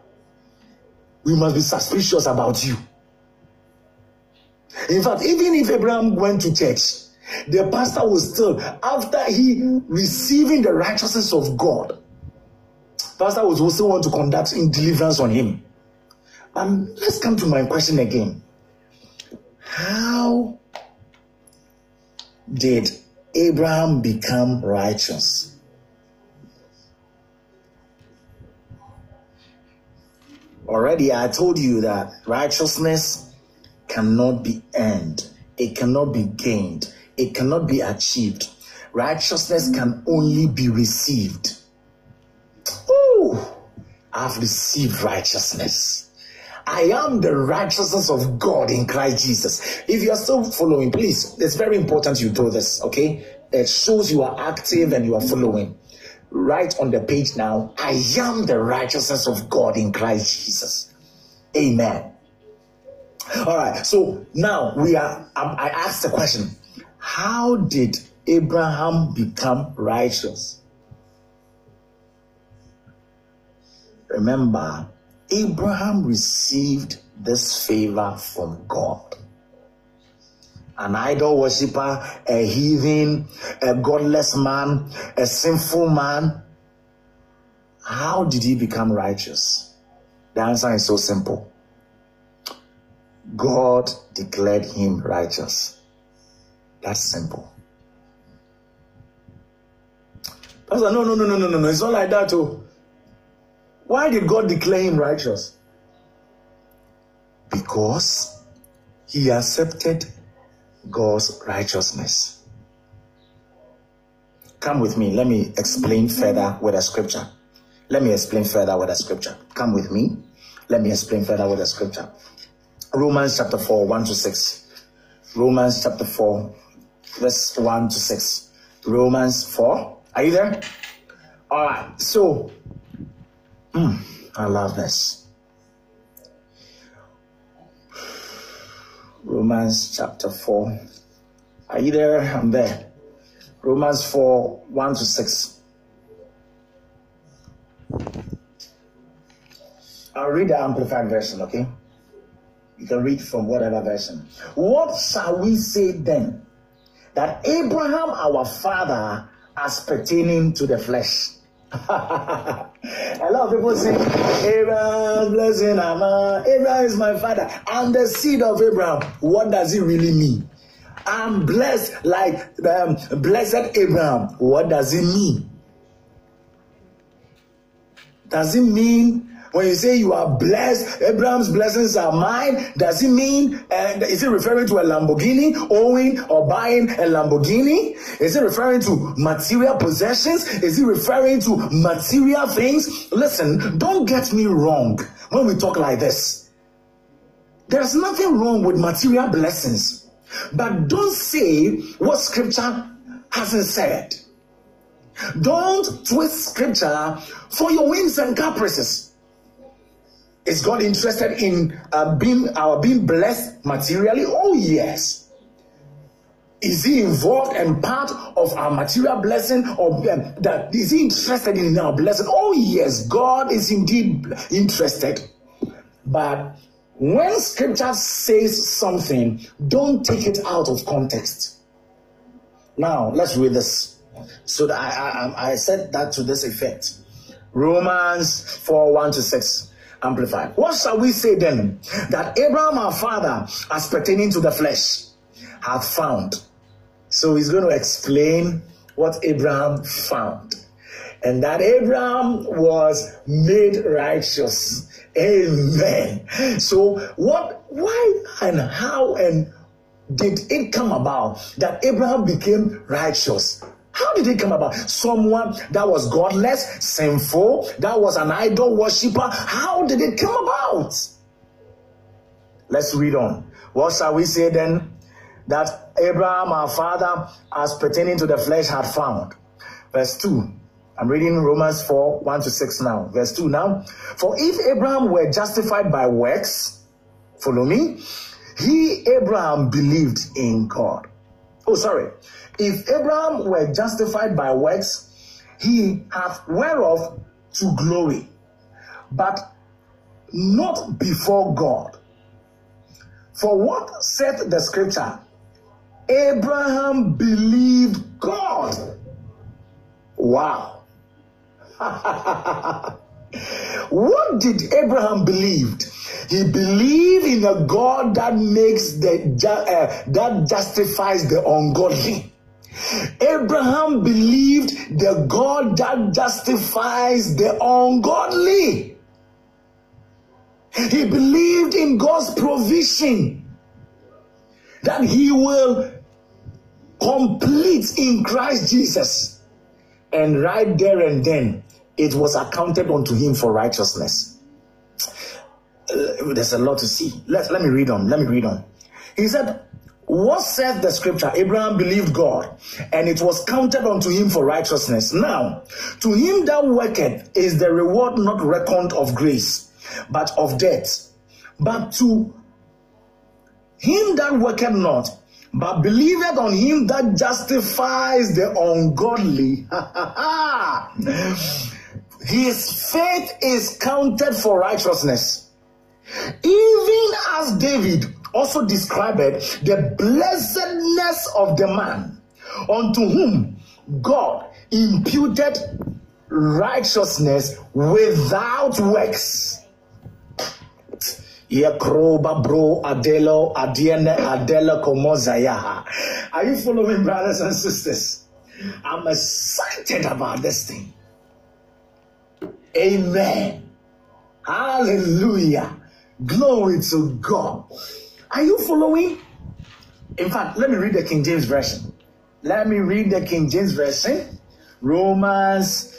We must be suspicious about you. In fact, even if Abraham went to church, the pastor was still, after he receiving the righteousness of God, pastor was also want to conduct in deliverance on him. And let's come to my question again. How did Abraham become righteous? Already I told you that righteousness cannot be earned. It cannot be gained. It cannot be achieved. Righteousness can only be received. Oh, I've received righteousness. I am the righteousness of God in Christ Jesus. If you are still following, please, it's very important you do this, okay? It shows you are active and you are following. Write on the page now, I am the righteousness of God in Christ Jesus. Amen. All right, so now we are, um, I asked the question, how did Abraham become righteous? Remember, Abraham received this favor from God. An idol worshiper, a heathen, a godless man, a sinful man. How did he become righteous? The answer is so simple. God declared him righteous. That's simple. Pastor, no, no, no, no, no, no, no. It's not like that, too. Why did God declare him righteous? Because he accepted God's righteousness. Come with me. Let me explain further with a scripture. Let me explain further with a scripture. Come with me. Let me explain further with a scripture. Romans chapter four, one to six. Romans chapter four, verse one to six. Romans four. Are you there? All right. So, mm, I love this. Romans chapter four. Are you there? I'm there. Romans four, one to six. I'll read the Amplified version, okay? You can read from whatever version. What shall we say then? That Abraham, our father, as pertaining to the flesh. A lot of people say, Abraham's blessing, Amma. Abraham is my father. I'm the seed of Abraham. What does it really mean? I'm blessed like um, blessed Abraham. What does it mean? Does it mean when you say you are blessed, Abraham's blessings are mine? Does it mean, uh, is it referring to a Lamborghini, owning or buying a Lamborghini? Is it referring to material possessions? Is it referring to material things? Listen, don't get me wrong when we talk like this. There's nothing wrong with material blessings, but don't say what scripture hasn't said. Don't twist scripture for your whims and caprices. Is God interested in uh, being, our being blessed materially? Oh, yes. Is he involved and part of our material blessing? Or um, that, is he interested in our blessing? Oh, yes, God is indeed interested. But when scripture says something, don't take it out of context. Now, let's read this. So that I, I, I said that to this effect. Romans four, one to six. Amplified. What shall we say then? That Abraham our father, as pertaining to the flesh, hath found. So he's going to explain what Abraham found. And that Abraham was made righteous. Amen. So what, why and how and did it come about that Abraham became righteous? How did it come about? Someone that was godless, sinful, that was an idol worshiper. How did it come about? Let's read on. What shall we say then? That Abraham, our father, as pertaining to the flesh, had found. Verse two. I'm reading Romans four, one to six now. Verse two now. For if Abraham were justified by works, follow me, he, Abraham, believed in God. Oh, sorry. If Abraham were justified by works, he hath whereof to glory, but not before God. For what saith the scripture? Abraham believed God. Wow. What did Abraham believe? He believed in a God that makes the uh, that justifies the ungodly. Abraham believed the God that justifies the ungodly. He believed in God's provision that he will complete in Christ Jesus. And right there and then, it was accounted unto him for righteousness. Uh, there's a lot to see. Let, let me read on. Let me read on. He said, What said the scripture? Abraham believed God, and it was counted unto him for righteousness. Now, to him that worketh is the reward not reckoned of grace, but of debt. But to him that worketh not, but believeth on him that justifies the ungodly, his faith is counted for righteousness. Even as David also described the blessedness of the man unto whom God imputed righteousness without works. Are you following, brothers and sisters? I'm excited about this thing. Amen. Hallelujah. Glory to God. Are you following? In fact, let me read the King James Version. Let me read the King James Version. Romans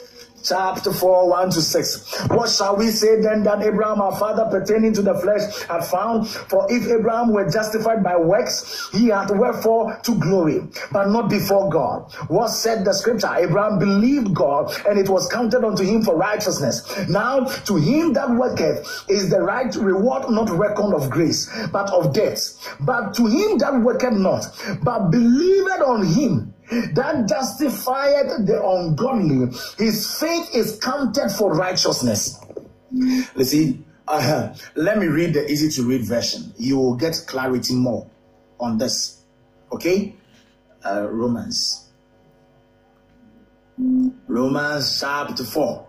chapter four, one to six. What shall we say then that Abraham, our father, pertaining to the flesh, had found? For if Abraham were justified by works, he hath wherefore to glory, but not before God. What said the scripture? Abraham believed God, and it was counted unto him for righteousness. Now, to him that worketh is the right reward not reckoned of grace, but of debt. But to him that worketh not, but believeth on him that justifieth the ungodly, his faith is counted for righteousness. Let's see. Uh, let me read the easy to read version. You will get clarity more on this. Okay? Uh, Romans. Romans chapter four.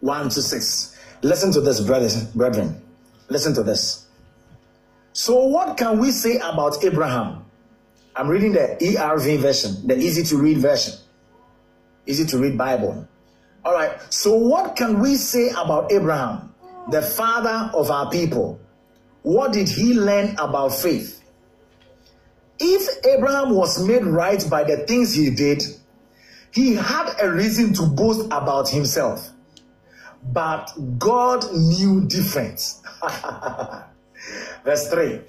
one to six. Listen to this, brothers, brethren. Listen to this. So what can we say about Abraham? I'm reading the E R V version, the easy to read version, easy to read Bible. All right. So what can we say about Abraham, the father of our people? What did he learn about faith? If Abraham was made right by the things he did, he had a reason to boast about himself. But God knew different. Verse three.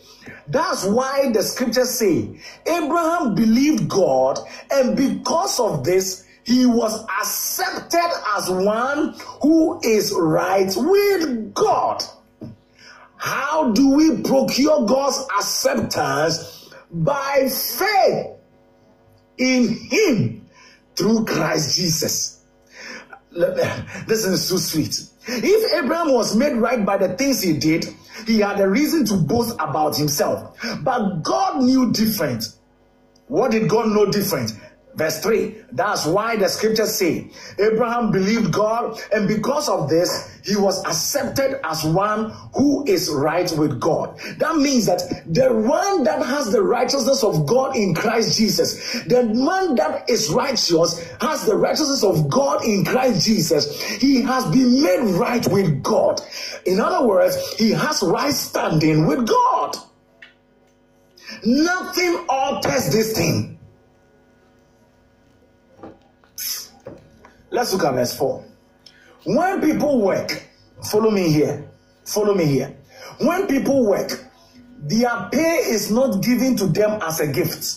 That's why the scriptures say Abraham believed God, and because of this he was accepted as one who is right with God. How do we procure God's acceptance? By faith in him through Christ Jesus. This is so sweet. If Abraham was made right by the things he did, he had a reason to boast about himself. But God knew different. What did God know different? Verse three. That's why the scriptures say, Abraham believed God, and because of this, he was accepted as one who is right with God. That means that the one that has the righteousness of God in Christ Jesus, the one that is righteous has the righteousness of God in Christ Jesus. He has been made right with God. In other words, he has right standing with God. Nothing alters this thing. Let's look at verse four. When people work, follow me here, follow me here. When people work, their pay is not given to them as a gift.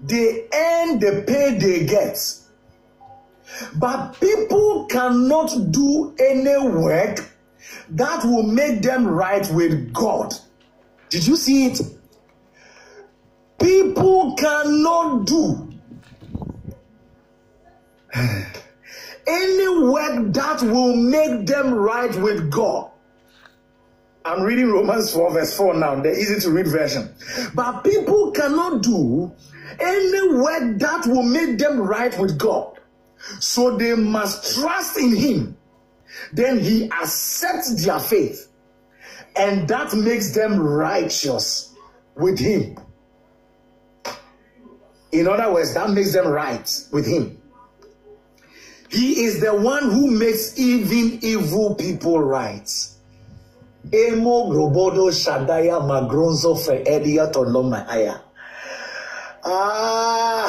They earn the pay they get. But people cannot do any work that will make them right with God. Did you see it? People cannot do any work that will make them right with God. I'm reading Romans four verse four now, the easy to read version. But people cannot do any work that will make them right with God. So they must trust in him. Then he accepts their faith, and that makes them righteous with him. In other words, that makes them right with him. He is the one who makes even evil people right. Emo grobodo shadaya magronzo fe ediato no maaya. Ah.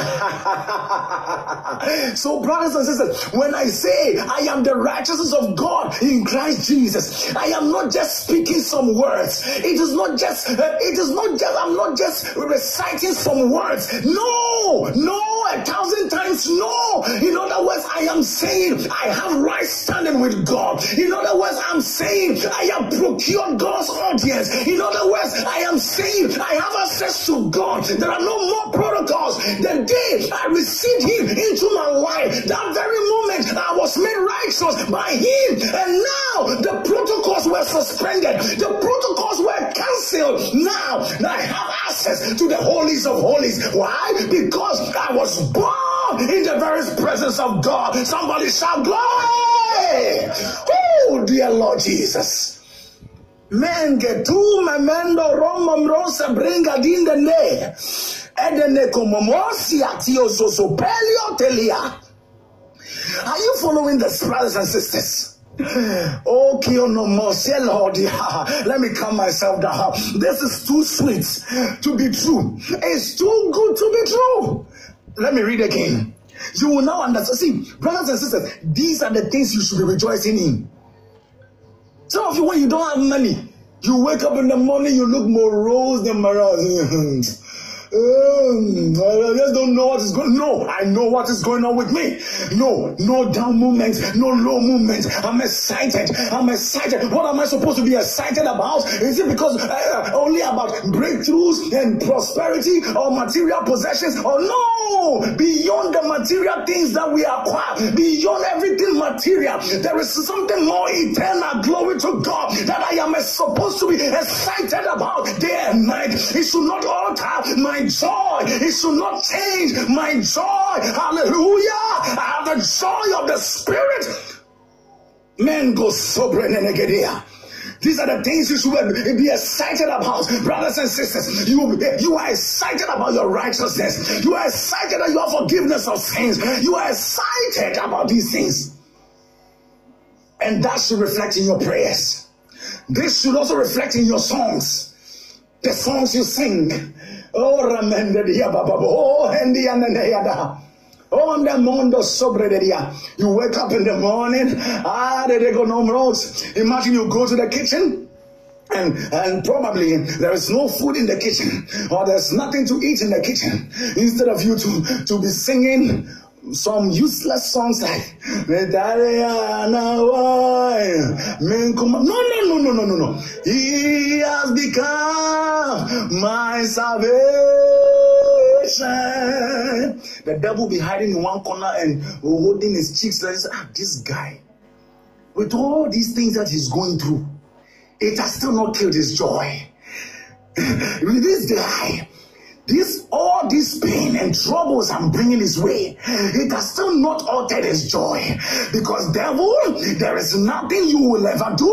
So brothers and sisters, when I say I am the righteousness of God in Christ Jesus, I am not just speaking some words. It is not just, it is not just, I'm not just reciting some words. No, no, a thousand times no. In other words, I am saying I have right standing with God. In other words, I'm saying I have procured God's audience. In other words, I am saying I have access to God. There are no more protocols. The day I received him into my life, that very moment I was made righteous by him. And now the protocols were suspended. The protocols were cancelled. Now I have access to the holies of holies. Why? Because I was born in the very presence of God. Somebody shout glory. Oh, dear Lord Jesus. Menge tu memendo romam rosa bringa dindene edene komomosi atiozozo pelio telia. Are you following this, brothers and sisters? Okay, no more. Say, Lord, let me calm myself down. This is too sweet to be true. It's too good to be true. Let me read again. You will now understand. See, brothers and sisters, these are the things you should be rejoicing in. Some of you, when you don't have money, you wake up in the morning, you look morose than morose. Um, I just don't know what is going on. No, I know what is going on with me. No, no down movements, no low movements. I'm excited. I'm excited. What am I supposed to be excited about? Is it because uh, only about breakthroughs and prosperity or material possessions? Or no, beyond the material things that we acquire, beyond everything material, there is something more eternal. Glory to God, that I am supposed to be excited about day and night. It should not alter my joy. It should not change my joy. Hallelujah. I have the joy of the Spirit. Men go sober and negative. These are the things you should be excited about. Brothers and sisters, you, you are excited about your righteousness. You are excited about your forgiveness of sins. You are excited about these things. And that should reflect in your prayers. This should also reflect in your songs. The songs you sing. Oh, remember the bababo. Oh, and the ananda. On the mondo sobredia. You wake up in the morning. Ah, they go no roads. Imagine you go to the kitchen. And, and probably there is no food in the kitchen. Or there's nothing to eat in the kitchen. Instead of you to, to be singing some useless songs like no, no, no, no, no, no, no. He has become my salvation. The devil be hiding in one corner and holding his cheeks like ah, this guy, with all these things that he's going through, it has still not killed his joy. With this guy, This, all this pain and troubles I'm bringing his way, it has still not altered his joy. Because devil, there is nothing you will ever do.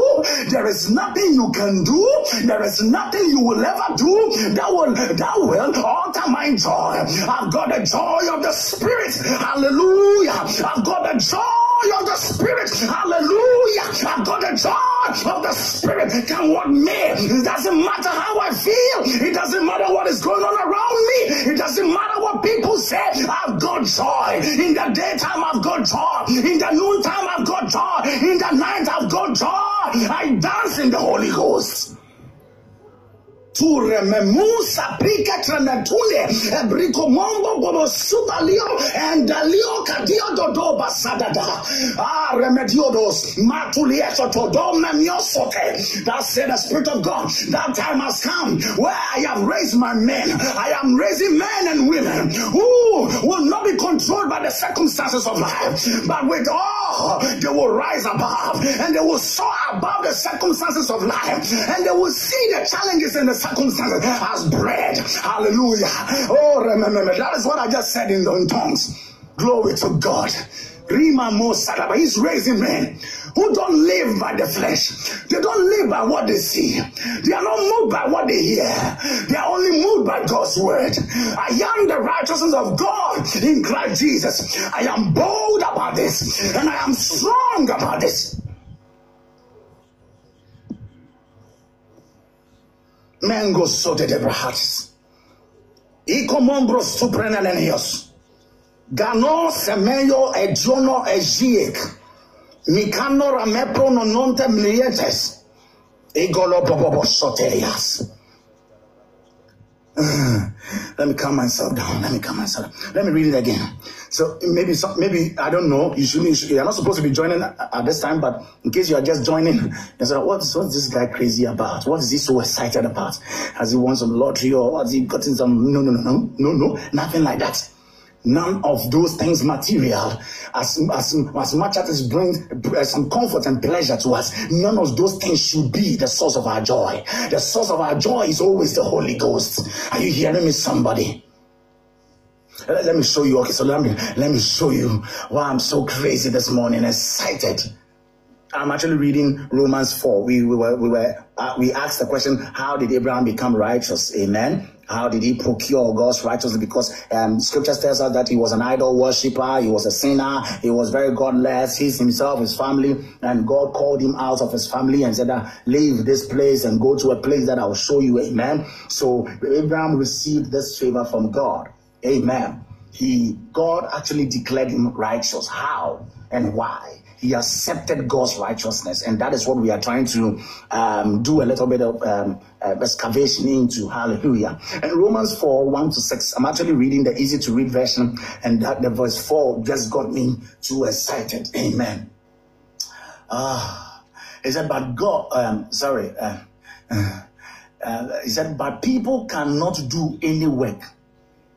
There is nothing you can do. There is nothing you will ever do that will, that will alter my joy. I've got the joy of the Spirit. Hallelujah. I've got the joy of the Spirit. Hallelujah. I've got the joy of the Spirit. Come what may, it doesn't matter how I feel. It doesn't matter what is going on around me. It doesn't matter what people say. I've got joy. In the daytime, I've got joy. In the noontime, I've got joy. In the night, I've got joy. I dance in the Holy Ghost. That said, the Spirit of God, that time has come where I have raised my men. I am raising men and women who will not be controlled by the circumstances of life, but with all they will rise above, and they will soar above the circumstances of life, and they will see the challenges and the circumstances as bread. Hallelujah. Oh, remember, that is what I just said in, in tongues. Glory to God. Rima Mosadaba. He's raising men who don't live by the flesh. They don't live by what they see. They are not moved by what they hear. They are only moved by God's word. I am the righteousness of God in Christ Jesus. I am bold about this, and I am strong about this. Mango sorted Abrahams. Ikomombro suprenelenios. Gano semeyo edjono ejiek. Mikano ramepro no nonte mlietes. Igolo popopo soterias. Uh, let me calm myself down. Let me calm myself down. Let me read it again. So maybe, some, maybe I don't know. You shouldn't. You should, you're not supposed to be joining at, at this time, but in case you are just joining, and so what's what's this guy crazy about? What is he so excited about? Has he won some lottery or has he gotten some? No, no, no, no, no, no, nothing like that. None of those things material. As as as much as it brings some comfort and pleasure to us, none of those things should be the source of our joy. The source of our joy is always the Holy Ghost. Are you hearing me, somebody? Let, let me show you. Okay, so let me let me show you why I'm so crazy this morning, excited. I'm actually reading Romans four. We we were we were uh, we asked the question: how did Abraham become righteous? Amen. How did he procure God's righteousness? Because um, scripture tells us that he was an idol worshiper, he was a sinner, he was very godless, he himself, his family, and God called him out of his family and said, leave this place and go to a place that I will show you, amen. So Abraham received this favor from God, amen. He, God actually declared him righteous. How and why? He accepted God's righteousness, and that is what we are trying to um, do a little bit of um, uh, excavation into. Hallelujah. And Romans four, one to six, I'm actually reading the easy to read version, and that the verse four just got me too excited. Amen. Ah, uh, he said, but God, um, sorry, uh, uh, he said, but people cannot do any work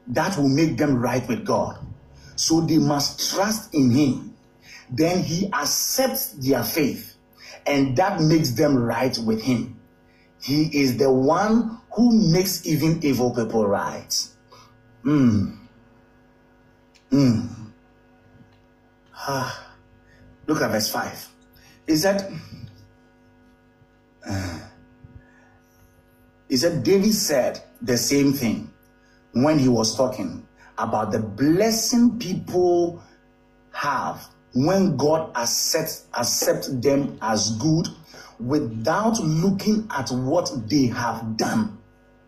that will make them right with God, so they must trust in Him. Then He accepts their faith, and that makes them right with Him. He is the one who makes even evil people right. Mm. Mm. Ah. Look at verse five. Is that? Uh, is that David said the same thing when he was talking about the blessing people have when God accepts accept them as good without looking at what they have done.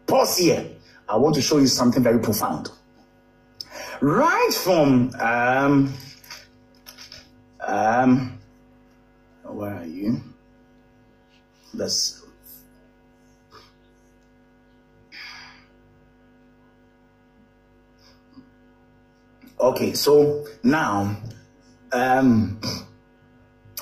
Pause here. I want to show you something very profound. Right from, um, um, where are you? Let's, okay, so now, Um,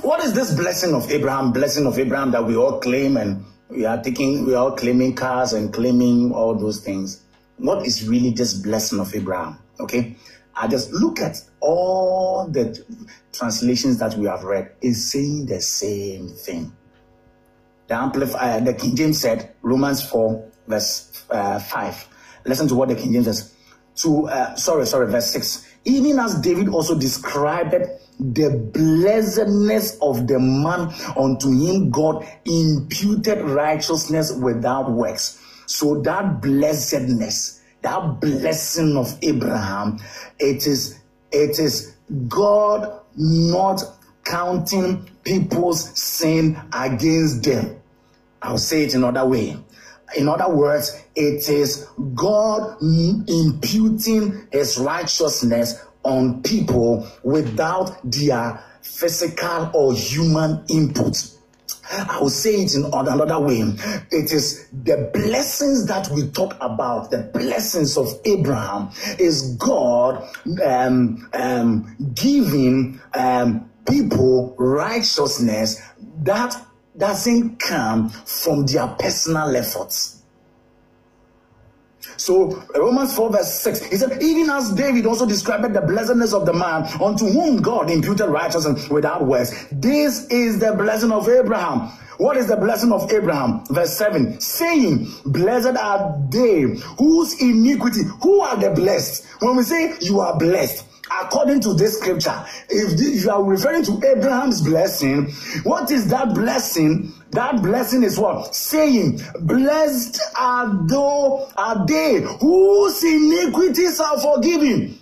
what is this blessing of Abraham, blessing of Abraham that we all claim, and we are taking, we are all claiming cars and claiming all those things? What is really this blessing of Abraham? Okay, I just look at all the translations that we have read. It's saying the same thing. The Amplifier, the King James said, Romans four, verse five. Listen to what the King James says. To uh, sorry, sorry, verse six. Even as David also described the blessedness of the man, unto him God imputed righteousness without works. So that blessedness, that blessing of Abraham, it is, it is God not counting people's sin against them. I'll say it another way. In other words, it is God imputing His righteousness on people without their physical or human input. I will say it in another way. It is the blessings that we talk about, the blessings of Abraham, is God um, um, giving um, people righteousness that doesn't come from their personal efforts. So Romans four verse six, he said, even as David also described the blessedness of the man unto whom God imputed righteousness without works. This is the blessing of Abraham. What is the blessing of Abraham? Verse seven, saying, blessed are they whose iniquity, who are the blessed? When we say you are blessed, according to this scripture, if you are referring to Abraham's blessing, what is that blessing? That blessing is what? Saying, blessed are, those, are they whose iniquities are forgiven.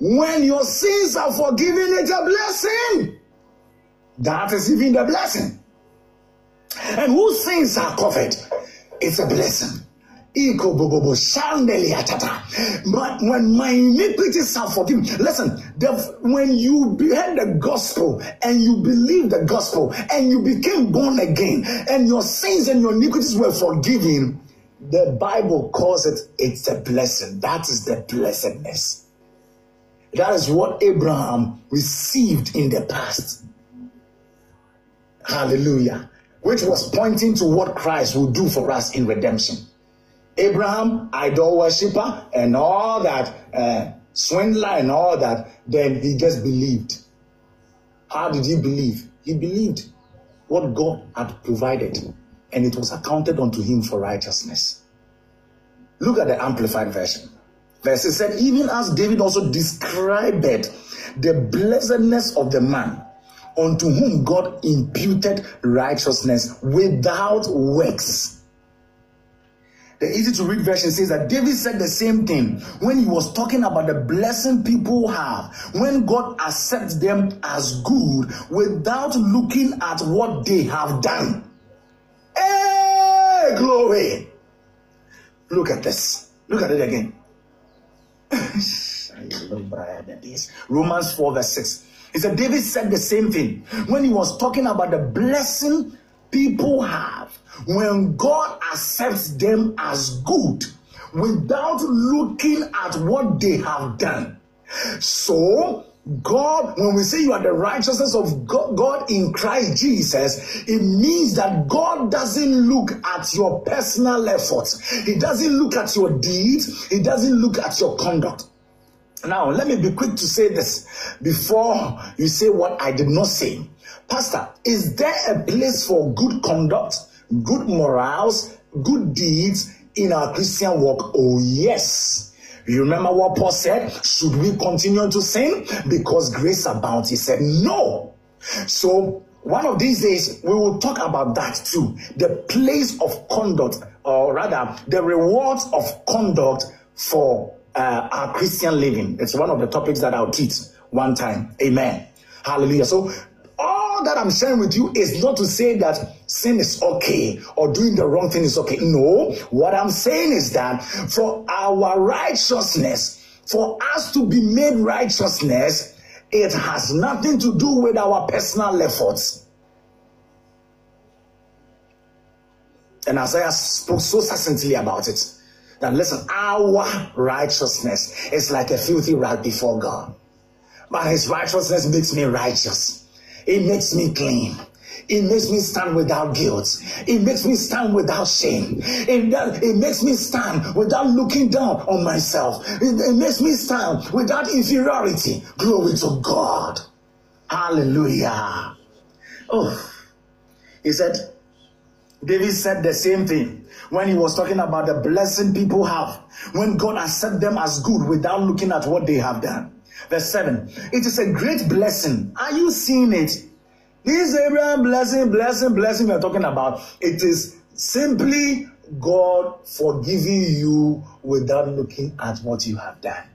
When your sins are forgiven, it's a blessing. That is even the blessing. And whose sins are covered, it's a blessing. But when my iniquities are forgiven, listen, the, when you heard the gospel and you believed the gospel and you became born again and your sins and your iniquities were forgiven, the Bible calls it, it's a blessing. That is the blessedness. That is what Abraham received in the past. Hallelujah. Which was pointing to what Christ will do for us in redemption. Abraham, idol worshiper, and all that, uh, swindler and all that, then he just believed. How did he believe? He believed what God had provided, and it was accounted unto him for righteousness. Look at the Amplified Version. Verse, it said, even as David also described the blessedness of the man unto whom God imputed righteousness without works. The easy to read version says that David said the same thing when he was talking about the blessing people have, when God accepts them as good without looking at what they have done. Hey, glory! Look at this. Look at it again. Romans four verse six. It said David said the same thing when he was talking about the blessing people have when God accepts them as good without looking at what they have done. So God, when we say you are the righteousness of God in Christ Jesus, it means that God doesn't look at your personal efforts. He doesn't look at your deeds. He doesn't look at your conduct. Now, let me be quick to say this before you say what I did not say. Pastor, is there a place for good conduct, good morals, good deeds in our Christian walk? Oh, yes. You remember what Paul said? Should we continue to sin because grace abounds? He said no. So one of these days we will talk about that too. The place of conduct, or rather the rewards of conduct for uh, our Christian living. It's one of the topics that I'll teach one time. Amen. Hallelujah. So all that I'm sharing with you is not to say that sin is okay or doing the wrong thing is okay. No, what I'm saying is that for our righteousness, for us to be made righteousness, it has nothing to do with our personal efforts. And Isaiah spoke so succinctly about it that, listen, our righteousness is like a filthy rag before God, but his righteousness makes me righteous. It makes me clean. It makes me stand without guilt. It makes me stand without shame. It, it makes me stand without looking down on myself. It, it makes me stand without inferiority. Glory to God. Hallelujah. Oh, he said, David said the same thing when he was talking about the blessing people have, when God accepts them as good without looking at what they have done. Verse seven, it is a great blessing. Are you seeing it? This Abraham blessing, blessing, blessing we are talking about, it is simply God forgiving you without looking at what you have done.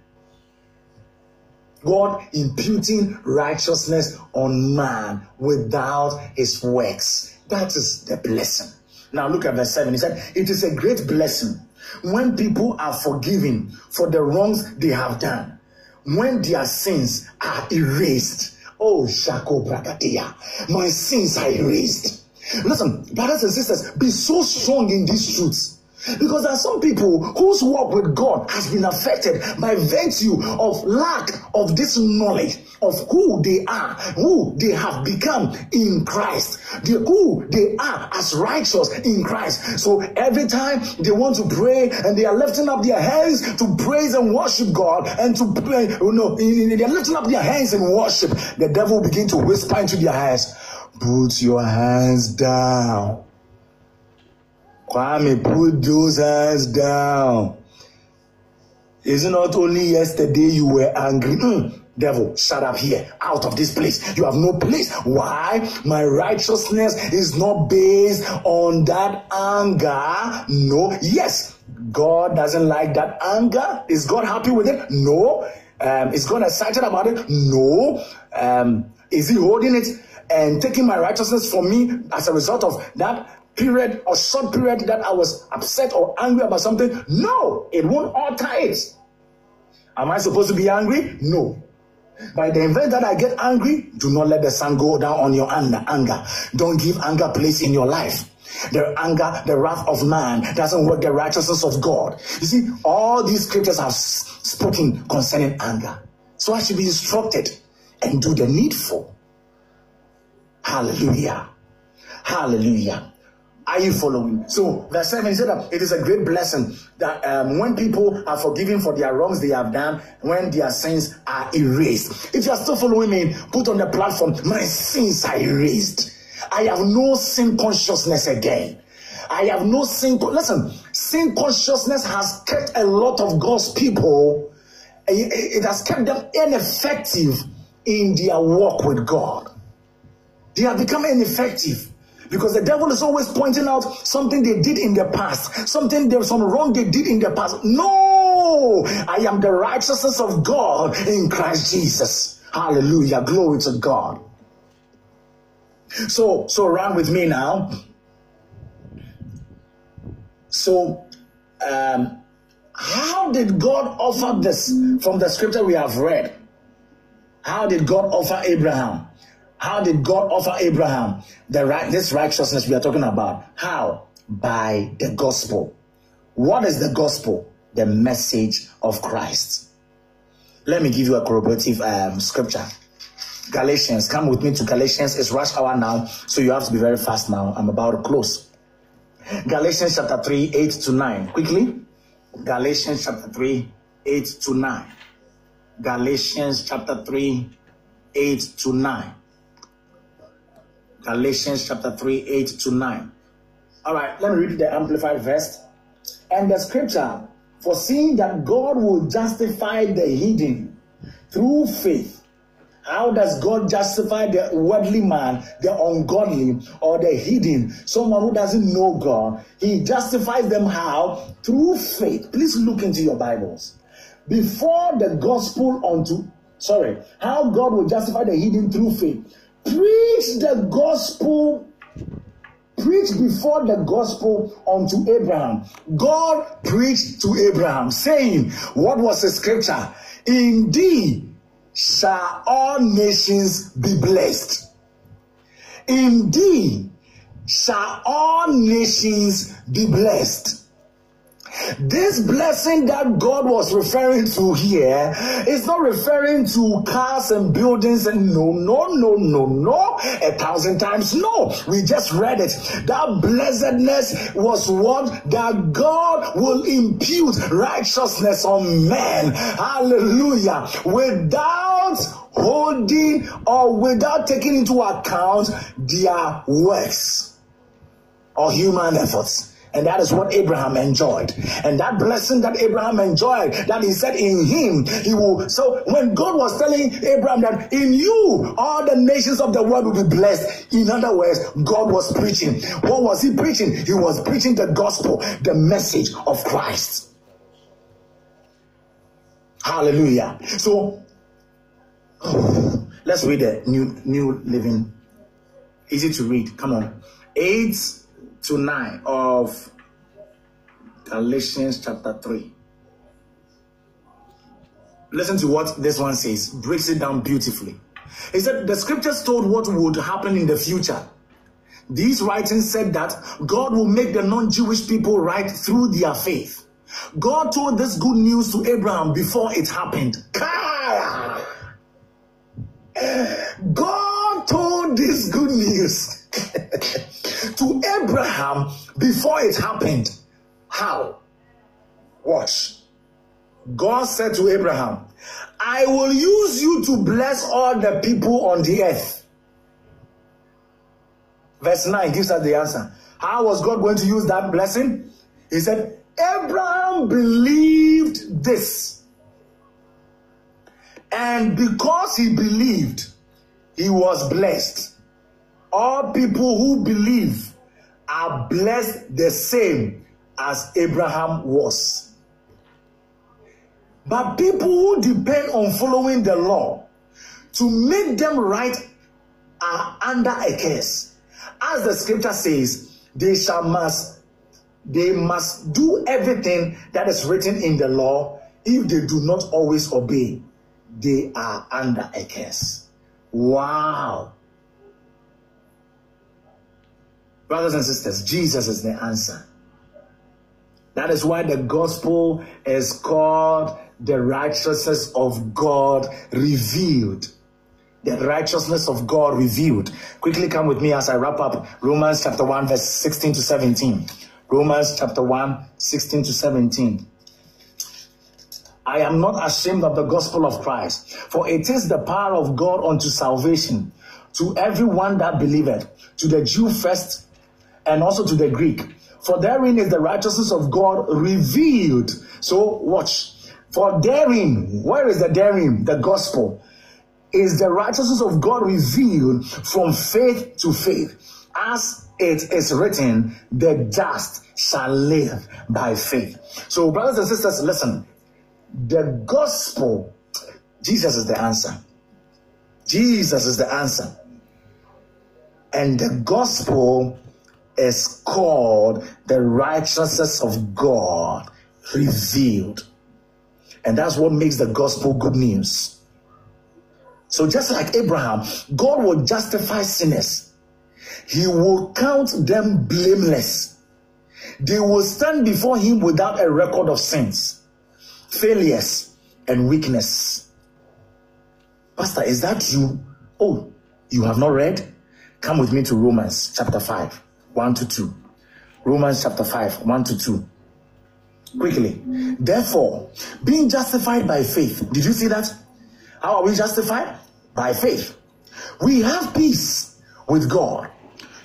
God imputing righteousness on man without his works. That is the blessing. Now look at verse seven. He said, it is a great blessing when people are forgiven for the wrongs they have done, when their sins are erased. Oh, Shako Bragatea, my sins are erased. Listen, brothers and sisters, be so strong in these truths, because there are some people whose walk with God has been affected by virtue of lack of this knowledge of who they are, who they have become in Christ, the, who they are as righteous in Christ. So every time they want to pray and they are lifting up their hands to praise and worship God and to pray, you know, they are lifting up their hands in worship, the devil begin to whisper into their hands, put your hands down. Kwame, put those hands down. Is it not only yesterday you were angry? Mm. Devil, shut up here, out of this place. You have no place. Why? My righteousness is not based on that anger. No. Yes, God doesn't like that anger. Is God happy with it? No. Um, is God excited about it? No. Um, is he holding it? and taking my righteousness from me as a result of that period or short period that I was upset or angry about something. No, it won't alter it. Am I supposed to be angry? No. By the event that I get angry, do not let the sun go down on your anger. anger. Don't give anger place in your life. The anger, the wrath of man doesn't work the righteousness of God. You see, all these scriptures have spoken concerning anger. So I should be instructed and do the needful. Hallelujah. Hallelujah. Are you following? So verse seven said that it is a great blessing that um, when people are forgiven for their wrongs they have done, when their sins are erased. If you are still following me, put on the platform, my sins are erased. I have no sin consciousness again. I have no sin. Listen, sin consciousness has kept a lot of God's people. It has kept them ineffective in their walk with God. They have become ineffective. Because the devil is always pointing out something they did in the past. Something, there was some wrong they did in the past. No! I am the righteousness of God in Christ Jesus. Hallelujah. Glory to God. So, so run with me now. So, um, how did God offer this from the scripture we have read? How did God offer Abraham? How did God offer Abraham the right, this righteousness we are talking about? How? By the gospel. What is the gospel? The message of Christ. Let me give you a corroborative um, scripture. Galatians. Come with me to Galatians. It's rush hour now, so you have to be very fast now. I'm about to close. Galatians chapter three, eight to nine. Quickly. Galatians chapter three, eight to nine. Galatians chapter three, eight to nine. Galatians chapter three, eight to nine. All right, let me read the amplified verse. And the scripture, foreseeing that God will justify the hidden through faith. How does God justify the worldly man, the ungodly, or the hidden, someone who doesn't know God? He justifies them how? Through faith. Please look into your Bibles. Before the gospel unto, sorry, how God will justify the hidden through faith. Preach the gospel, preach before the gospel unto Abraham. God preached to Abraham, saying, what was the scripture? Indeed, shall all nations be blessed. Indeed, shall all nations be blessed. This blessing that God was referring to here is not referring to cars and buildings and no, no, no, no, no, a thousand times no. We just read it. That blessedness was what? That God will impute righteousness on men. Hallelujah. Without holding or without taking into account their works or human efforts. And that is what Abraham enjoyed. And that blessing that Abraham enjoyed, that he said in him, he will. So when God was telling Abraham that in you, all the nations of the world will be blessed. In other words, God was preaching. What was he preaching? He was preaching the gospel, the message of Christ. Hallelujah. So oh, let's read the new, new living. Easy to read. Come on. Eight. To nine of Galatians chapter three. Listen to what this one says. Breaks it down beautifully. It said the scriptures told what would happen in the future. These writings said that God will make the non-Jewish people right through their faith. God told this good news to Abraham before it happened. God told this good news to Abraham before it happened. How? Watch. God said to Abraham, I will use you to bless all the people on the earth. Verse nine gives us the answer. How was God going to use that blessing? He said, Abraham believed this. And because he believed, he was blessed. All people who believe are blessed the same as Abraham was. But people who depend on following the law to make them right are under a curse. As the scripture says, they shall must, they must do everything that is written in the law. If they do not always obey, they are under a curse. Wow. Brothers and sisters, Jesus is the answer. That is why the gospel is called the righteousness of God revealed. The righteousness of God revealed. Quickly come with me as I wrap up Romans chapter one, verse sixteen to seventeen. Romans chapter one, sixteen to seventeen. I am not ashamed of the gospel of Christ, for it is the power of God unto salvation, to everyone that believeth, to the Jew first, and also to the Greek. For therein is the righteousness of God revealed. So watch. For therein, where is the therein? The gospel is the righteousness of God revealed from faith to faith. As it is written, the just shall live by faith. So, brothers and sisters, listen. The gospel, Jesus is the answer. Jesus is the answer. And the gospel is called the righteousness of God revealed. And that's what makes the gospel good news. So just like Abraham, God will justify sinners. He will count them blameless. They will stand before him without a record of sins, failures, and weakness. Pastor, is that you? Oh, you have not read? Come with me to Romans chapter five, one to two. Romans chapter five, one to two. Quickly. Therefore, being justified by faith. Did you see that? How are we justified? By faith. We have peace with God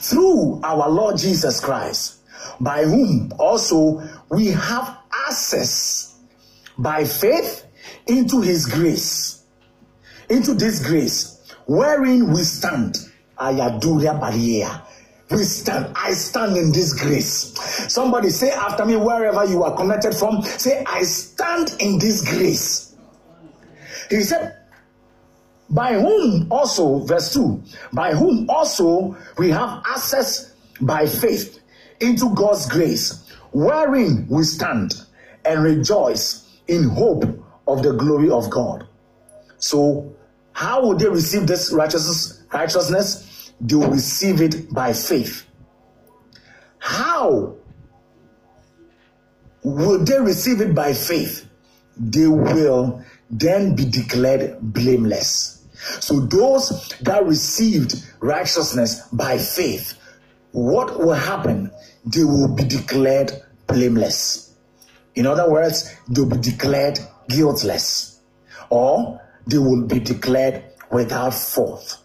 through our Lord Jesus Christ, by whom also we have access by faith into his grace, into this grace wherein we stand. Ayaduria barrier. We stand. I stand in this grace. Somebody say after me, wherever you are connected from, say, I stand in this grace. He said, by whom also, verse two, by whom also we have access by faith into God's grace, wherein we stand and rejoice in hope of the glory of God. So how will they receive this righteousness? righteousness? They will receive it by faith. How will they receive it by faith? They will then be declared blameless. So those that received righteousness by faith, what will happen? They will be declared blameless. In other words, they will be declared guiltless, or they will be declared without fault.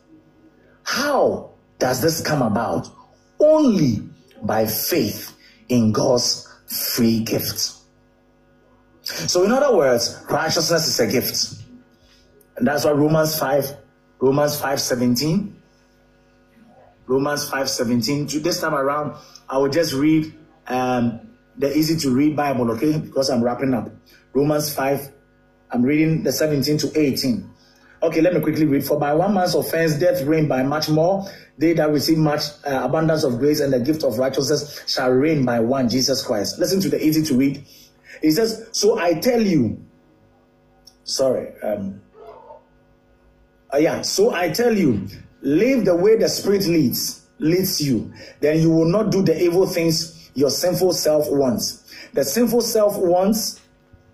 How does this come about? Only by faith in God's free gift. So in other words, righteousness is a gift. And that's why Romans five, Romans five seventeen, Romans five seventeen. This time around, I will just read um, the easy to read Bible, okay? Because I'm wrapping up. Romans five, I'm reading the seventeen to eighteen. Okay, let me quickly read. For by one man's offense, death reigned by much more. They that receive much uh, abundance of grace and the gift of righteousness shall reign by one, Jesus Christ. Listen to the easy to read. It says, so I tell you, sorry, um, uh, yeah, so I tell you, live the way the Spirit leads, leads you. Then you will not do the evil things your sinful self wants. The sinful self wants,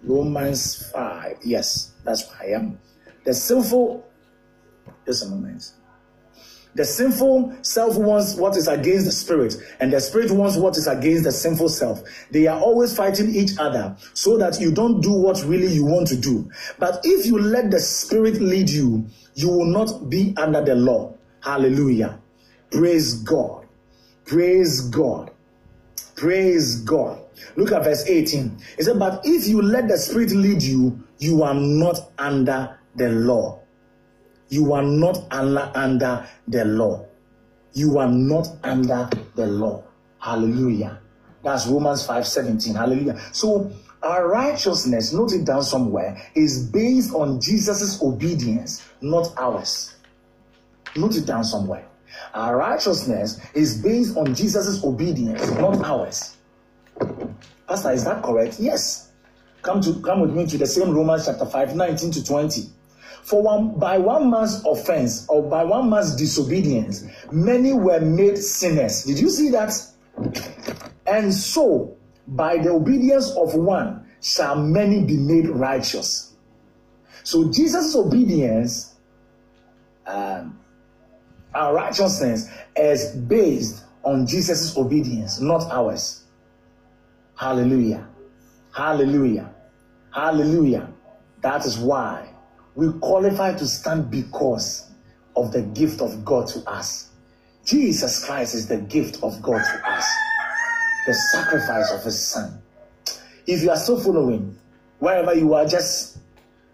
Romans five, yes, that's where I am. The sinful, just a moment. The sinful self wants what is against the spirit, and the spirit wants what is against the sinful self. They are always fighting each other, so that you don't do what really you want to do. But if you let the spirit lead you, you will not be under the law. Hallelujah. Praise God. Praise God. Praise God. Look at verse eighteen. It said, but if you let the spirit lead you, you are not under the law. You are not under the law. You are not under the law. Hallelujah. That's Romans five seventeen. Hallelujah. So our righteousness, note it down somewhere, is based on Jesus's obedience, not ours. Note it down somewhere. Our righteousness is based on Jesus' obedience, not ours. Pastor, is that correct? Yes. Come to come with me to the same Romans chapter five, nineteen to twenty. For one, by one man's offense or by one man's disobedience, many were made sinners. Did you see that? And so, by the obedience of one, shall many be made righteous. So Jesus' obedience, um, our righteousness is based on Jesus' obedience, not ours. Hallelujah. Hallelujah. Hallelujah. That is why we qualify to stand because of the gift of God to us. Jesus Christ is the gift of God to us. The sacrifice of his son. If you are still following, wherever you are, just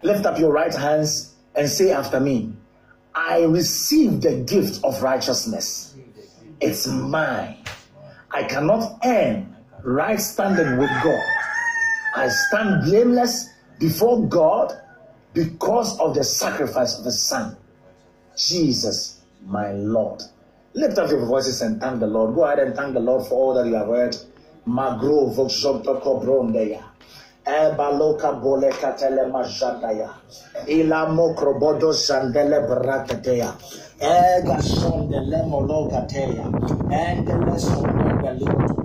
lift up your right hands and say after me, I receive the gift of righteousness. It's mine. I cannot earn right standing with God. I stand blameless before God because of the sacrifice of the Son, Jesus, my Lord. Lift up your voices and thank the Lord. Go ahead and thank the Lord for all that you have heard. Magro voxobtokobrondeya. Ebaloka boleka telemajandaya. Ilamokrobodo sandele brakateya. Ega sondelemo lokateya. And the lesson of the Lord.